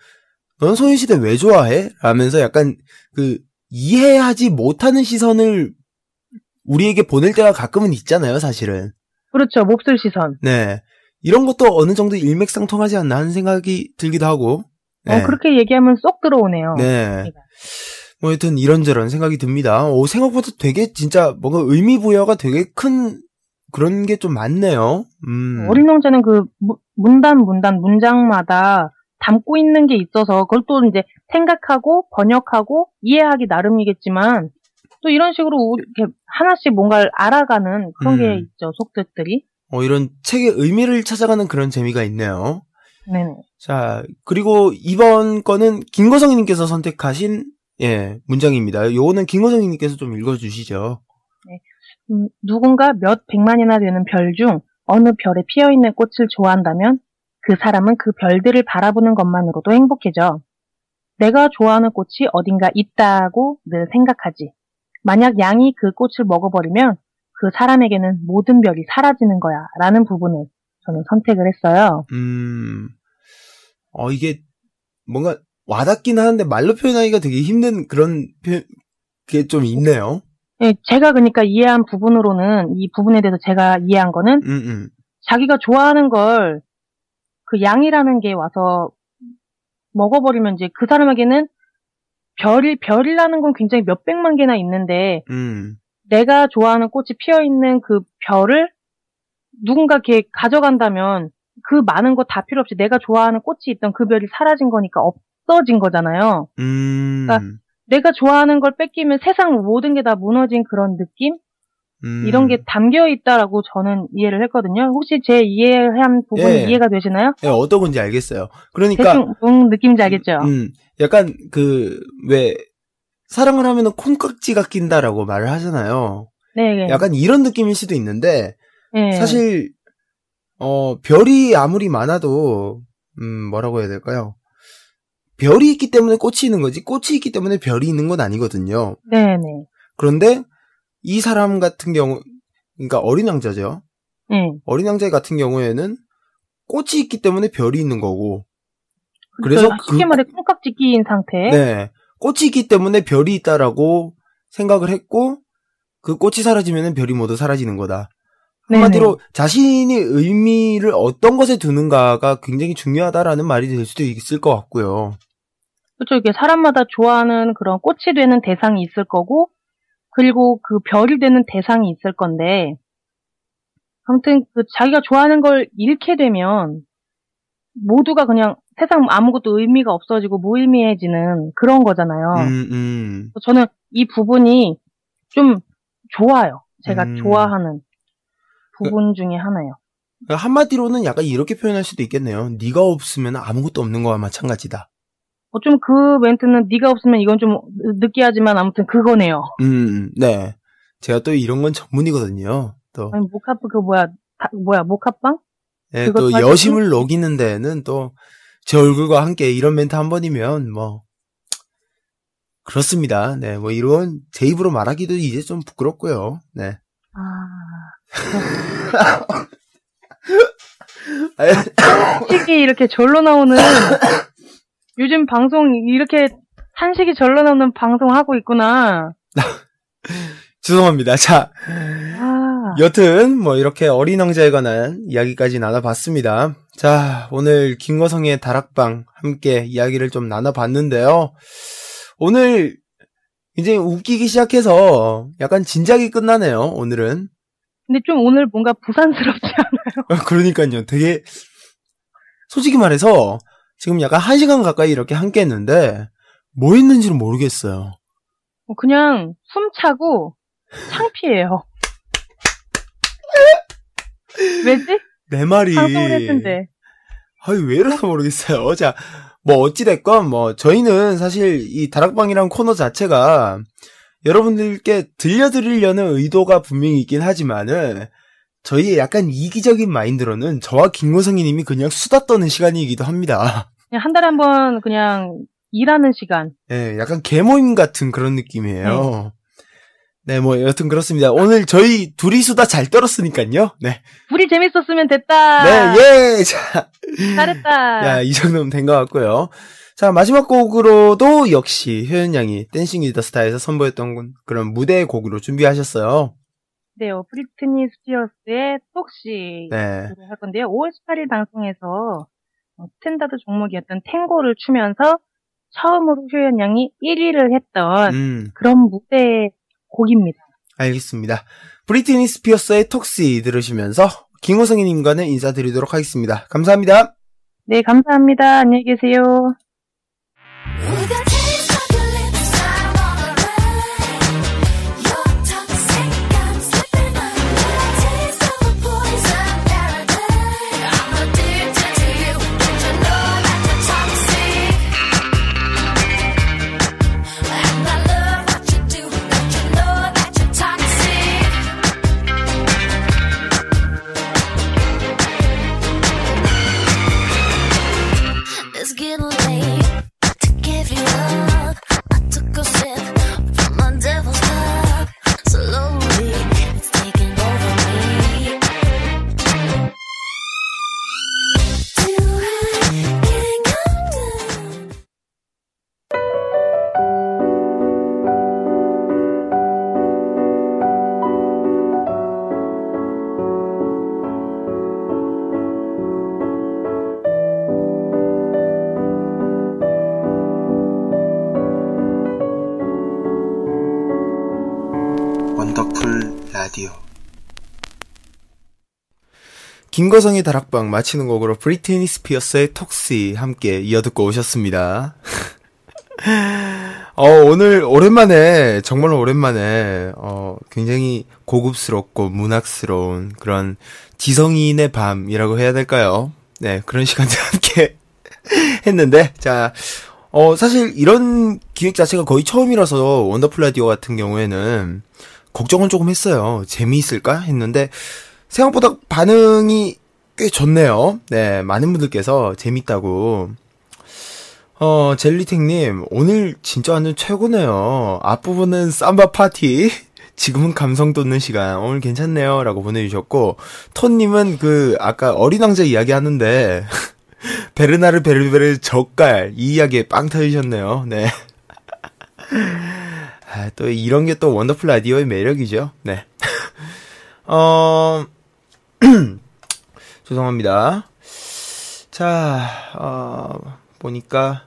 넌 소녀시대 왜 좋아해? 라면서 약간 그 이해하지 못하는 시선을 우리에게 보낼 때가 가끔은 있잖아요, 사실은. 그렇죠. 몹쓸 시선. 네. 이런 것도 어느 정도 일맥상통하지 않나 하는 생각이 들기도 하고. 네. 그렇게 얘기하면 쏙 들어오네요. 네. 제가. 뭐 하여튼 이런저런 생각이 듭니다. 생각보다 되게 진짜 뭔가 의미부여가 되게 큰 그런 게 좀 많네요. 어린 왕자는 그 문단 문장마다 담고 있는 게 있어서 그걸 또 이제 생각하고 번역하고 이해하기 나름이겠지만 또 이런 식으로 이렇게 하나씩 뭔가를 알아가는 그런 게 있죠, 속뜻들이. 이런 책의 의미를 찾아가는 그런 재미가 있네요. 네. 자, 그리고 이번 거는 김거성님께서 선택하신 문장입니다. 요거는 김거성님께서 좀 읽어주시죠. 네. 누군가 몇 백만이나 되는 별 중 어느 별에 피어있는 꽃을 좋아한다면 그 사람은 그 별들을 바라보는 것만으로도 행복해져. 내가 좋아하는 꽃이 어딘가 있다고 늘 생각하지. 만약 양이 그 꽃을 먹어버리면 그 사람에게는 모든 별이 사라지는 거야. 라는 부분을 저는 선택을 했어요. 이게 뭔가 와닿긴 하는데 말로 표현하기가 되게 힘든 그런 게 좀 있네요. 네, 제가 그러니까 이해한 부분으로는 이 부분에 대해서 제가 이해한 거는 자기가 좋아하는 걸 그 양이라는 게 와서 먹어버리면 이제 그 사람에게는 별이라는 건 굉장히 몇백만 개나 있는데 내가 좋아하는 꽃이 피어있는 그 별을 누군가 이렇게 가져간다면 그 많은 거 다 필요 없이 내가 좋아하는 꽃이 있던 그 별이 사라진 거니까 없어진 거잖아요. 그러니까 내가 좋아하는 걸 뺏기면 세상 모든 게 다 무너진 그런 느낌? 이런 게 담겨있다라고 저는 이해를 했거든요. 혹시 제 이해한 부분이 이해가 되시나요? 예, 어떤 건지 알겠어요. 그러니까 대충 뭔 느낌인지 알겠죠? 약간 왜 사랑을 하면은 콩깍지가 낀다라고 말을 하잖아요. 네. 약간 이런 느낌일 수도 있는데 사실 별이 아무리 많아도 뭐라고 해야 될까요? 별이 있기 때문에 꽃이 있는 거지 꽃이 있기 때문에 별이 있는 건 아니거든요. 네네. 그런데 이 사람 같은 경우, 그러니까 어린 왕자죠. 어린 왕자 같은 경우에는 꽃이 있기 때문에 별이 있는 거고. 그래서 쉽게 말해 콩깍지 끼인 상태. 네, 꽃이 있기 때문에 별이 있다라고 생각을 했고 그 꽃이 사라지면 별이 모두 사라지는 거다. 한마디로 자신이 의미를 어떤 것에 두는가가 굉장히 중요하다라는 말이 될 수도 있을 것 같고요. 그렇죠. 이게 사람마다 좋아하는 그런 꽃이 되는 대상이 있을 거고 그리고 그 별이 되는 대상이 있을 건데 아무튼 그 자기가 좋아하는 걸 잃게 되면 모두가 그냥 세상 아무것도 의미가 없어지고 무의미해지는 그런 거잖아요. 저는 이 부분이 좀 좋아요. 제가 좋아하는 부분 중에 하나예요. 한마디로는 약간 이렇게 표현할 수도 있겠네요. 네가 없으면 아무것도 없는 거와 마찬가지다. 좀 그 멘트는 네가 없으면 이건 좀 느끼하지만 아무튼 그거네요. 네. 제가 또 이런 건 전문이거든요. 또 아니, 모카프 모카빵? 네, 또 여심을 녹이는 데는 또 제 얼굴과 함께 이런 멘트 한 번이면 뭐 그렇습니다. 네, 뭐 이런 제 입으로 말하기도 이제 좀 부끄럽고요. 네. 솔직히 이렇게 절로 나오는. 요즘 방송 이렇게 탄식이 절로 나오는 방송 하고 있구나. 죄송합니다. 자, 여튼 뭐 이렇게 어린 왕자에 관한 이야기까지 나눠봤습니다. 자, 오늘 김거성의 다락방 함께 이야기를 좀 나눠봤는데요. 오늘 굉장히 웃기기 시작해서 약간 진작이 끝나네요. 오늘은. 근데 좀 오늘 뭔가 부산스럽지 않아요? 그러니까요. 되게 솔직히 말해서 지금 약간 1시간 가까이 이렇게 함께 했는데 뭐 했는지는 모르겠어요. 그냥 숨차고 창피해요. 왜지? 내 말이. 방송을 했는데. 아니 왜 이러나 모르겠어요. 자, 뭐 어찌됐건 뭐 저희는 사실 이 다락방이라는 코너 자체가 여러분들께 들려드리려는 의도가 분명히 있긴 하지만은 저희의 약간 이기적인 마인드로는 저와 김고성이님이 그냥 수다 떠는 시간이기도 합니다. 그냥 한 달에 한 번 그냥 일하는 시간. 네, 약간 개모임 같은 그런 느낌이에요. 네, 뭐 여튼 그렇습니다. 오늘 저희 둘이 수다 잘 떨었으니까요. 네. 둘이 재밌었으면 됐다. 네, 예. 자, 잘했다. 야, 이 정도면 된 것 같고요. 자, 마지막 곡으로도 역시 효연 양이 댄싱 위드 더 스타에서 선보였던 그런 무대의 곡으로 준비하셨어요. 네요. 브리트니 스피어스의 Toxic 할 건데요. 5월 18일 방송에서 스탠다드 종목이었던 탱고를 추면서 처음으로 효연 양이 1위를 했던 그런 무대의 곡입니다. 알겠습니다. 브리트니 스피어스의 Toxic 들으시면서 김호성이님과는 인사드리도록 하겠습니다. 감사합니다. 네, 감사합니다. 안녕히 계세요. 김거성의 다락방 마치는 곡으로 브리트니 스피어스의 톡시 함께 이어듣고 오셨습니다. 오늘 오랜만에, 정말 오랜만에, 굉장히 고급스럽고 문학스러운 그런 지성인의 밤이라고 해야 될까요? 네, 그런 시간도 함께 했는데, 자, 사실 이런 기획 자체가 거의 처음이라서 원더풀 라디오 같은 경우에는 걱정은 조금 했어요. 재미있을까? 했는데, 생각보다 반응이 꽤 좋네요. 네, 많은 분들께서 재밌다고. 젤리탱님, 오늘 진짜 완전 최고네요. 앞부분은 삼바 파티, 지금은 감성 돋는 시간, 오늘 괜찮네요. 라고 보내주셨고, 톤님은 아까 어린 왕자 이야기 하는데, 베르나르 베르베르 젓갈, 이 이야기에 빵 터지셨네요. 네. 아, 또 이런 게 또 원더풀 라디오의 매력이죠. 네. 죄송합니다. 자, 보니까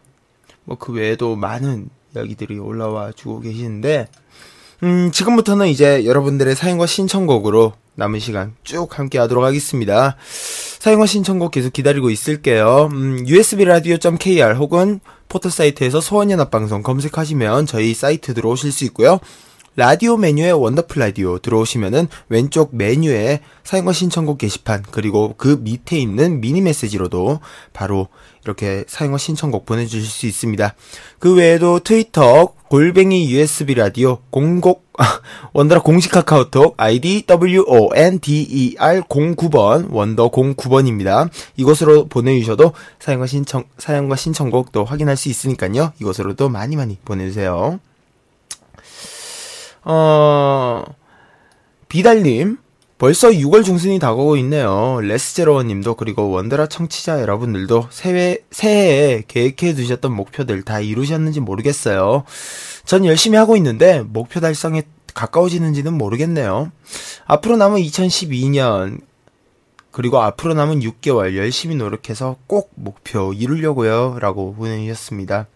뭐 그 외에도 많은 이야기들이 올라와 주고 계시는데, 지금부터는 이제 여러분들의 사연과 신청곡으로 남은 시간 쭉 함께 하도록 하겠습니다. 사연과 신청곡 계속 기다리고 있을게요. usbradio.kr 혹은 포털사이트에서 소원연합방송 검색하시면 저희 사이트 들어오실 수 있고요. 라디오 메뉴에 원더풀 라디오 들어오시면은 왼쪽 메뉴에 사연과 신청곡 게시판, 그리고 그 밑에 있는 미니 메시지로도 바로 이렇게 사연과 신청곡 보내주실 수 있습니다. 그 외에도 트위터 @ USB 라디오, 원더라 공식 카카오톡 아이디 WONDER09번, 원더 09번입니다. 이곳으로 보내주셔도 사연과 신청곡도 확인할 수 있으니까요. 이곳으로도 많이 많이 보내주세요. 비달님, 벌써 6월 중순이 다가오고 있네요. 레스제로원님도, 그리고 원더라 청취자 여러분들도 새해에 계획해 두셨던 목표들 다 이루셨는지 모르겠어요. 전 열심히 하고 있는데 목표 달성에 가까워지는지는 모르겠네요. 앞으로 남은 2012년, 그리고 앞으로 남은 6개월 열심히 노력해서 꼭 목표 이루려고요. 라고 보내주셨습니다.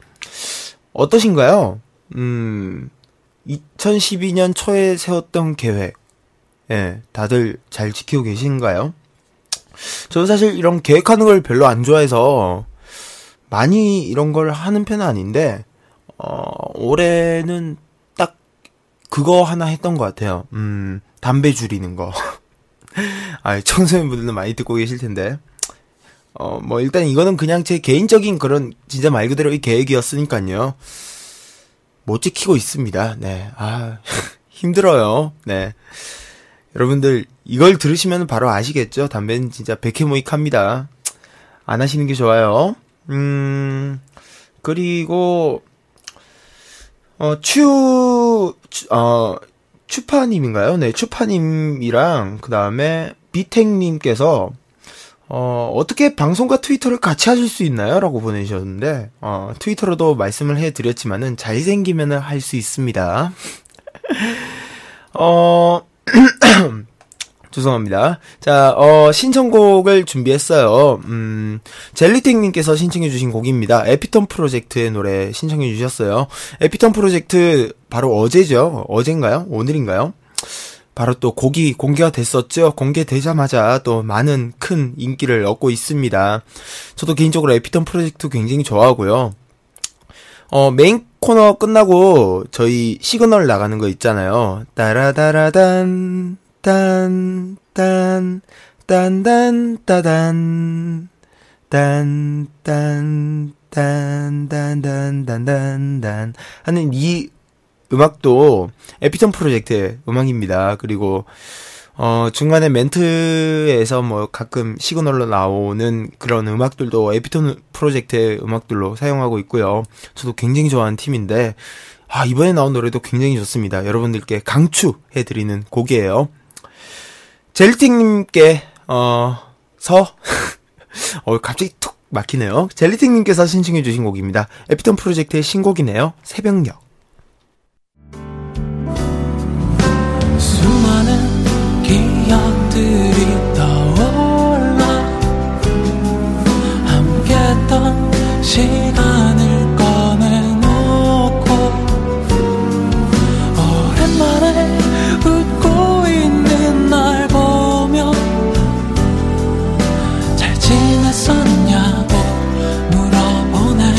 어떠신가요? 2012년 초에 세웠던 계획, 예, 다들 잘 지키고 계신가요? 저는 사실 이런 계획하는 걸 별로 안 좋아해서 많이 이런 걸 하는 편은 아닌데, 올해는 딱 그거 하나 했던 것 같아요. 담배 줄이는 거. 아, 청소년분들도 많이 듣고 계실 텐데. 뭐 일단 이거는 그냥 제 개인적인 그런 진짜 말 그대로 이 계획이었으니까요. 못 지키고 있습니다. 네. 아, 힘들어요. 네. 여러분들, 이걸 들으시면 바로 아시겠죠? 담배는 진짜 백해무익합니다. 안 하시는 게 좋아요. 그리고, 추파님인가요? 네, 추파님이랑 그 다음에 비택님께서 어떻게 방송과 트위터를 같이 하실 수 있나요? 라고 보내주셨는데 트위터로도 말씀을 해드렸지만은 잘생기면은 할 수 있습니다. 죄송합니다. 자, 신청곡을 준비했어요. 젤리탱님께서 신청해주신 곡입니다. 에피톤 프로젝트의 노래 신청해주셨어요. 에피톤 프로젝트 바로 어제죠? 어젠가요? 오늘인가요? 바로 또 곡이 공개가 됐었죠. 공개되자마자 또 많은 큰 인기를 얻고 있습니다. 저도 개인적으로 에피톤 프로젝트 굉장히 좋아하고요. 메인 코너 끝나고 저희 시그널 나가는 거 있잖아요. 따라다라단 딴딴따단 하는 이 음악도 에피톤 프로젝트의 음악입니다. 그리고 중간에 멘트에서 뭐 가끔 시그널로 나오는 그런 음악들도 에피톤 프로젝트의 음악들로 사용하고 있고요. 저도 굉장히 좋아하는 팀인데 이번에 나온 노래도 굉장히 좋습니다. 여러분들께 강추해드리는 곡이에요. 젤리팅님께서 갑자기 툭 막히네요. 젤리팅님께서 신청해주신 곡입니다. 에피톤 프로젝트의 신곡이네요. 새벽녘. 수많은 기억들이 떠올라 함께했던 시간을 꺼내놓고 오랜만에 웃고 있는 날 보며 잘 지냈었냐고 물어보네.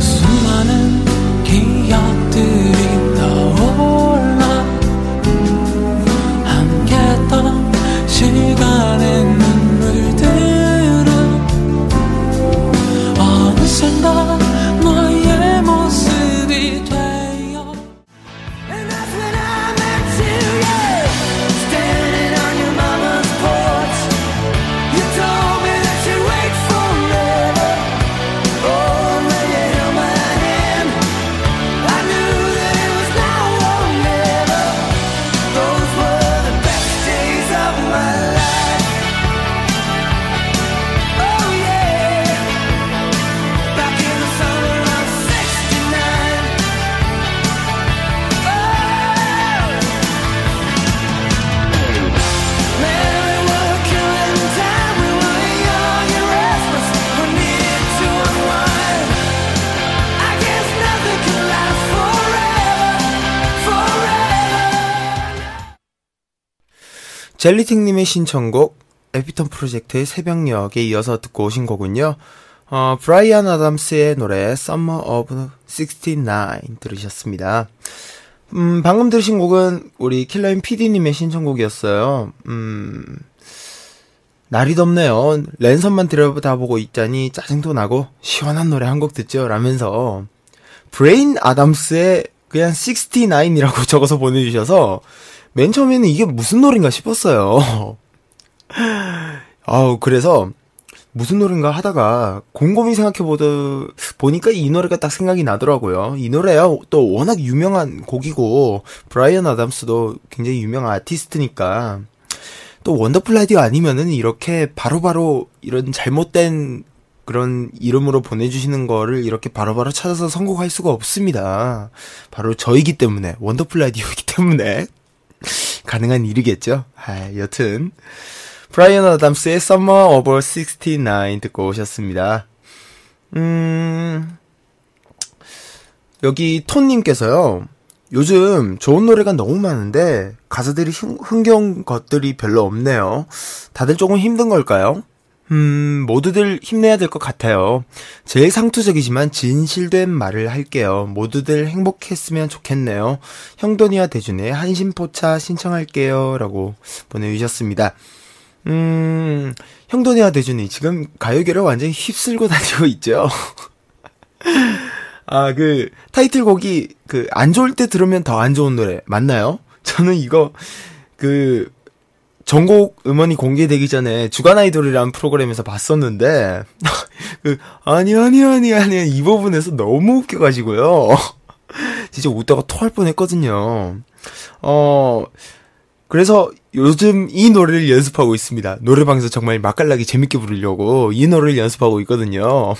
수많은 기억들이 시간의 눈물들은 어느샌가 너의 모습이 되어. And that's when I met you. Standing on your mama's porch. You told me that you wait forever. Oh, when you held my hand I knew that it was now or never. Those were the best days of my life. 젤리팅님의 신청곡 에피톤 프로젝트의 새벽녘에 이어서 듣고 오신 곡은요. 브라이언 아담스의 노래 Summer of 69 들으셨습니다. 방금 들으신 곡은 우리 킬러인 PD님의 신청곡이었어요. 날이 덥네요. 랜선만 들여다보고 있자니 짜증도 나고 시원한 노래 한 곡 듣죠 라면서 브레인 아담스의 그냥 69이라고 적어서 보내주셔서 맨 처음에는 이게 무슨 노래인가 싶었어요. 아우, 그래서 무슨 노래인가 하다가 곰곰이 생각해보니까 이 노래가 딱 생각이 나더라고요. 이 노래야 또 워낙 유명한 곡이고 브라이언 아담스도 굉장히 유명한 아티스트니까 또 원더풀 라디오 아니면은 이렇게 바로바로 이런 잘못된 그런 이름으로 보내주시는 거를 이렇게 바로바로 찾아서 선곡할 수가 없습니다. 바로 저이기 때문에, 원더풀 라디오이기 때문에 가능한 일이겠죠. 여튼 브라이언 아담스의 Summer of 69 듣고 오셨습니다. 여기 톤님께서요, 요즘 좋은 노래가 너무 많은데 가사들이 흥겨운 것들이 별로 없네요. 다들 조금 힘든 걸까요? 모두들 힘내야 될 것 같아요. 제일 상투적이지만 진실된 말을 할게요. 모두들 행복했으면 좋겠네요. 형돈이와 대준의 한심포차 신청할게요. 라고 보내주셨습니다. 형돈이와 대준이 지금 가요계를 완전히 휩쓸고 다니고 있죠. 타이틀곡이 안 좋을 때 들으면 더 안 좋은 노래 맞나요? 저는 이거 전곡 음원이 공개되기 전에 주간 아이돌이라는 프로그램에서 봤었는데 아니 이 부분에서 너무 웃겨가지고요. 진짜 웃다가 토할 뻔했거든요. 그래서 요즘 이 노래를 연습하고 있습니다. 노래방에서 정말 맛깔나게 재밌게 부르려고 이 노래를 연습하고 있거든요.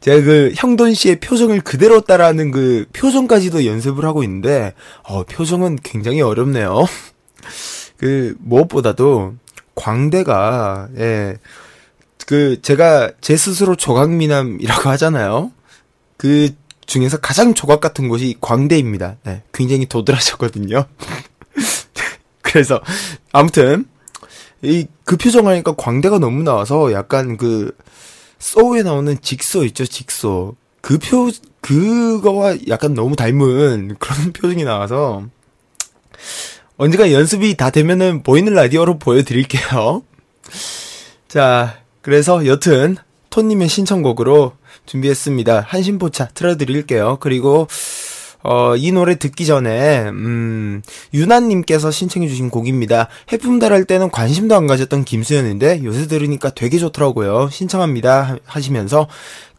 제가 그 형돈 씨의 표정을 그대로 따라하는 그 표정까지도 연습을 하고 있는데 표정은 굉장히 어렵네요. 그 무엇보다도 광대가 제가 제 스스로 조각미남이라고 하잖아요. 그 중에서 가장 조각 같은 곳이 광대입니다. 네, 굉장히 도드라졌거든요. 그래서 아무튼 그 표정하니까 광대가 너무 나와서 약간 그 소우에 나오는 직소 있죠, 직소. 그거와 약간 너무 닮은 그런 표정이 나와서 언젠가 연습이 다 되면은 보이는 라디오로 보여드릴게요. 자, 그래서 여튼 토님의 신청곡으로 준비했습니다. 한심포차 틀어드릴게요. 그리고 이 노래 듣기 전에 유나님께서 신청해주신 곡입니다. 해품달 할 때는 관심도 안 가졌던 김수현인데 요새 들으니까 되게 좋더라고요. 신청합니다 하시면서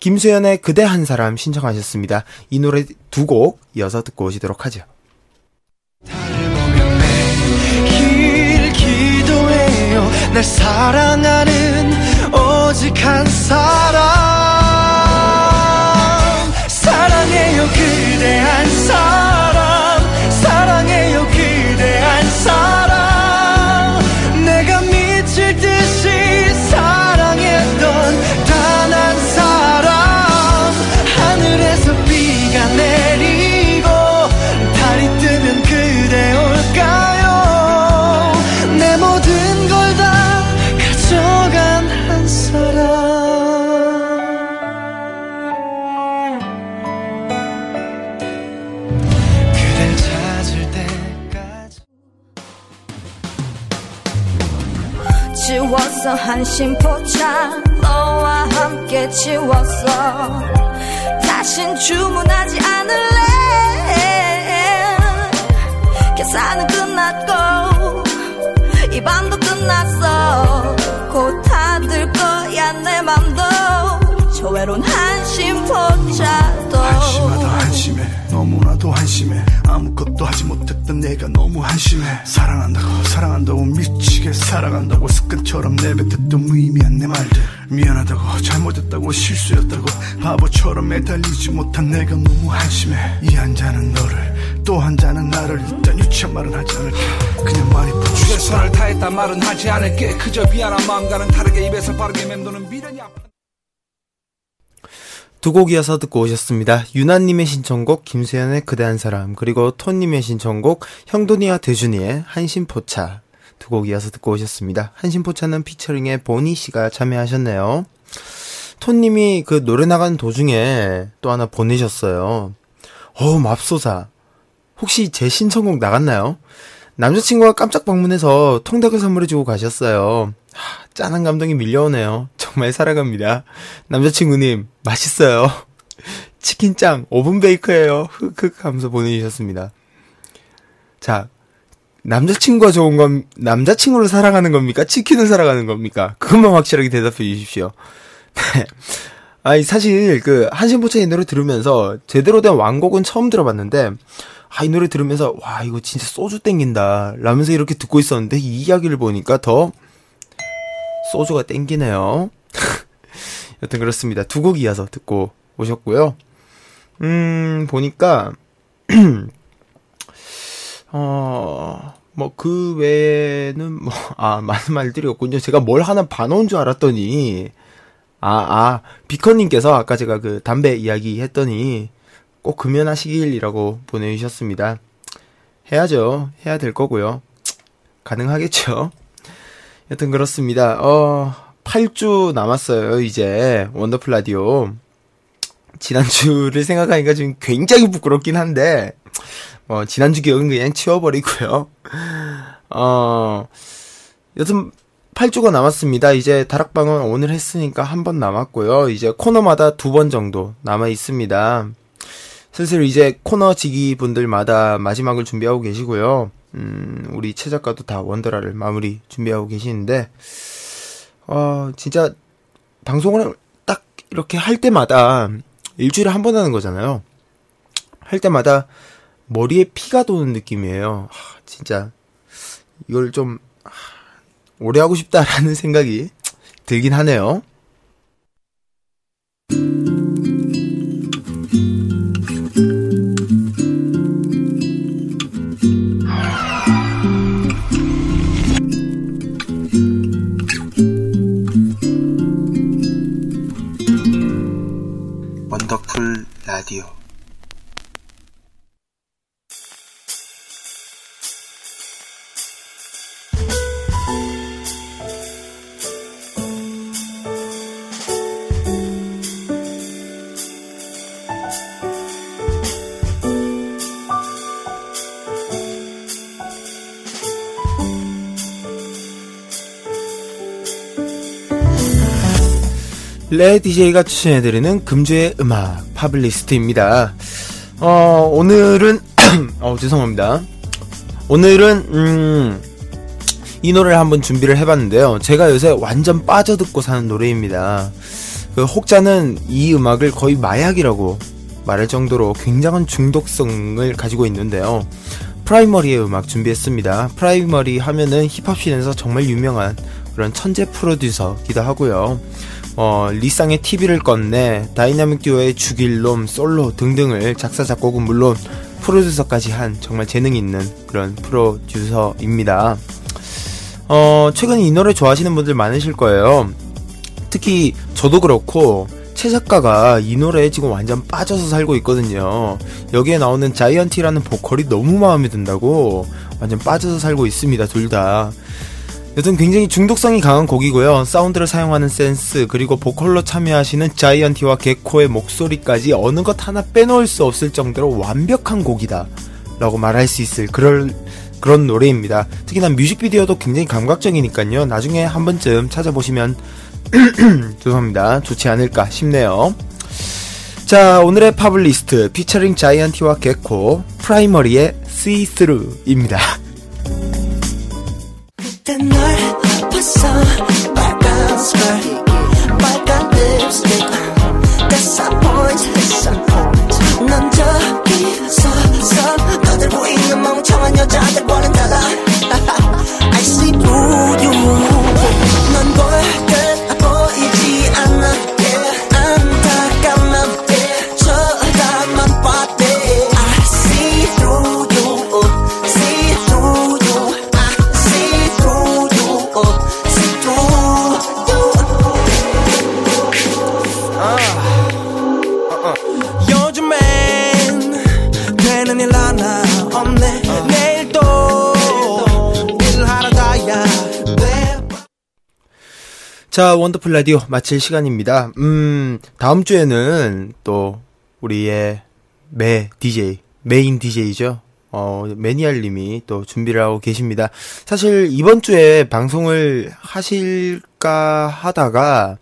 김수현의 그대 한 사람 신청하셨습니다. 이 노래 두 곡 이어서 듣고 오시도록 하죠. 기도해요. 날 사랑하는 오직 한 사람 사랑해요 그대 한 사람 사랑해요 그대 한 사람 내가 미칠 듯이 사랑했던 단 한 사람 하늘에서 비가 내리고 달이 뜨면 그대 올까요 내 모든 걸 다 가져간 한 사람 지웠어 한심포차 너와 함께 지웠어 다신 주문하지 않을래 계산은 끝났고 이 밤도 끝났어 곧 닫을 거야 내 맘도 저 외로운 한심포차도 한심하다 한심해 너무나도 한심해 아무것도 하지 못했던 내가 너무 한심해 사랑한다고 사랑한다고 미치게 사랑한다고 습관처럼 내뱉었던 무의미한 내 말들 미안하다고 잘못했다고 실수였다고 바보처럼 매달리지 못한 내가 너무 한심해 이 한 잔은 너를 또 한 잔은 나를 일단 유치한 말은 하지 않을게 그냥 말이 부족해 최선을 다했다 말은 하지 않을게 그저 미안한 마음과는 다르게 입에서 빠르게 맴도는 미련이 아파 두 곡이어서 듣고 오셨습니다. 유나님의 신청곡 김수현의 그대 한 사람 그리고 토님의 신청곡 형돈이와 대준이의 한심포차 두 곡이어서 듣고 오셨습니다. 한심포차는 피처링에 보니씨가 참여하셨네요. 토님이 그 노래 나가는 도중에 또 하나 보내셨어요. 맙소사 혹시 제 신청곡 나갔나요? 남자친구가 깜짝 방문해서 통닭을 선물해주고 가셨어요. 짠한 감동이 밀려오네요. 정말 사랑합니다. 남자친구님 맛있어요. 치킨짱 오븐베이커예요. 흑흑 하면서 보내주셨습니다. 자, 남자친구가 좋은 건 남자친구를 사랑하는 겁니까? 치킨을 사랑하는 겁니까? 그것만 확실하게 대답해 주십시오. 아니 사실 그 한심포차 이 노래 들으면서 제대로 된 완곡은 처음 들어봤는데 이 노래 들으면서 와 이거 진짜 소주 땡긴다 라면서 이렇게 듣고 있었는데 이 이야기를 보니까 더 소주가 땡기네요. 여튼 그렇습니다. 두 곡 이어서 듣고 오셨고요. 보니까 그 외에는 많은 말들이 없군요. 제가 뭘 하나 봐놓은 줄 알았더니 비커님께서 아까 제가 그 담배 이야기 했더니 꼭 금연하시길이라고 보내주셨습니다. 해야죠. 해야 될 거고요. 가능하겠죠. 여튼 그렇습니다. 8주 남았어요. 이제 원더풀 라디오 지난주를 생각하니까 지금 굉장히 부끄럽긴 한데 지난주 기억은 그냥 치워버리고요. 여튼 8주가 남았습니다. 이제 다락방은 오늘 했으니까 한 번 남았고요. 이제 코너마다 두 번 정도 남아 있습니다. 슬슬 이제 코너 지기 분들마다 마지막을 준비하고 계시고요. 우리 최 작가도 다 원더라를 마무리 준비하고 계시는데 진짜 방송을 딱 이렇게 할 때마다 일주일에 한 번 하는 거잖아요. 할 때마다 머리에 피가 도는 느낌이에요. 진짜 이걸 좀 오래 하고 싶다라는 생각이 들긴 하네요. 원더풀 라디오. 레 DJ가 추천해드리는 금주의 음악 팝리스트입니다. 오늘은 죄송합니다. 오늘은 이 노래를 한번 준비를 해봤는데요. 제가 요새 완전 빠져듣고 사는 노래입니다. 그 혹자는 이 음악을 거의 마약이라고 말할 정도로 굉장한 중독성을 가지고 있는데요. 프라이머리의 음악 준비했습니다. 프라이머리 하면은 힙합씬에서 정말 유명한 그런 천재 프로듀서기도 하고요. 리쌍의 TV를 껐네, 다이나믹 듀오의 죽일 놈, 솔로 등등을 작사 작곡은 물론 프로듀서까지 한 정말 재능이 있는 그런 프로듀서입니다. 최근 이 노래 좋아하시는 분들 많으실 거예요. 특히 저도 그렇고 최 작가가 이 노래에 지금 완전 빠져서 살고 있거든요. 여기에 나오는 자이언티라는 보컬이 너무 마음에 든다고 완전 빠져서 살고 있습니다, 둘 다. 여튼 굉장히 중독성이 강한 곡이고요. 사운드를 사용하는 센스, 그리고 보컬로 참여하시는 자이언티와 개코의 목소리까지 어느 것 하나 빼놓을 수 없을 정도로 완벽한 곡이다 라고 말할 수 있을 그런 노래입니다. 특히나 뮤직비디오도 굉장히 감각적이니까요. 나중에 한 번쯤 찾아보시면 죄송합니다, 좋지 않을까 싶네요. 자, 오늘의 팝리스트 피처링 자이언티와 개코, 프라이머리의 See Through입니다. 그때 널 봤어, 빨간 스웨이, 빨간 립스틱, That's a point, that's a point. 넌 저기서 떠들고 있는 멍청한 여자들과는 달라. I see through you. 넌 볼 때 보이지 않았대, 안타깝나대, 쳐다만 봤대. I see through you, see through you. 자, 원더풀 라디오 마칠 시간입니다. 다음 주에는 또 우리의 메인 DJ죠. 매니알 님이 또 준비를 하고 계십니다. 사실 이번 주에 방송을 하실까 하다가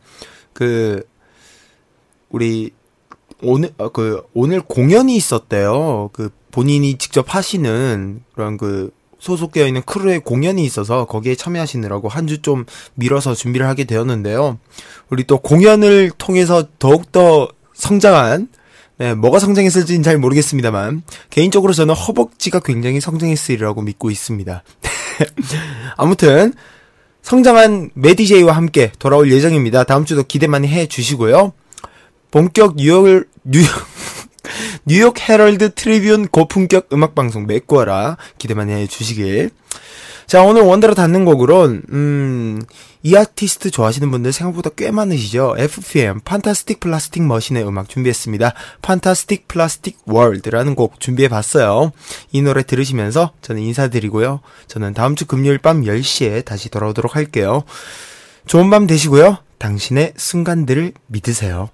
오늘 공연이 있었대요. 그 본인이 직접 하시는 그런 그 소속되어 있는 크루의 공연이 있어서 거기에 참여하시느라고 한 주 좀 미뤄서 준비를 하게 되었는데요. 우리 또 공연을 통해서 더욱더 성장한, 뭐가 성장했을지는 잘 모르겠습니다만 개인적으로 저는 허벅지가 굉장히 성장했으리라고 믿고 있습니다. 아무튼 성장한 메디제이와 함께 돌아올 예정입니다. 다음 주도 기대 많이 해주시고요. 본격 뉴욕 헤럴드 트리뷴 고품격 음악방송 메꾸어라 기대 많이 해주시길. 자, 오늘 원더로 닿는 곡으론 이 아티스트 좋아하시는 분들 생각보다 꽤 많으시죠. FPM 판타스틱 플라스틱 머신의 음악 준비했습니다. 판타스틱 플라스틱 월드라는 곡 준비해봤어요. 이 노래 들으시면서 저는 인사드리고요. 저는 다음주 금요일 밤 10시에 다시 돌아오도록 할게요. 좋은 밤 되시고요. 당신의 순간들을 믿으세요.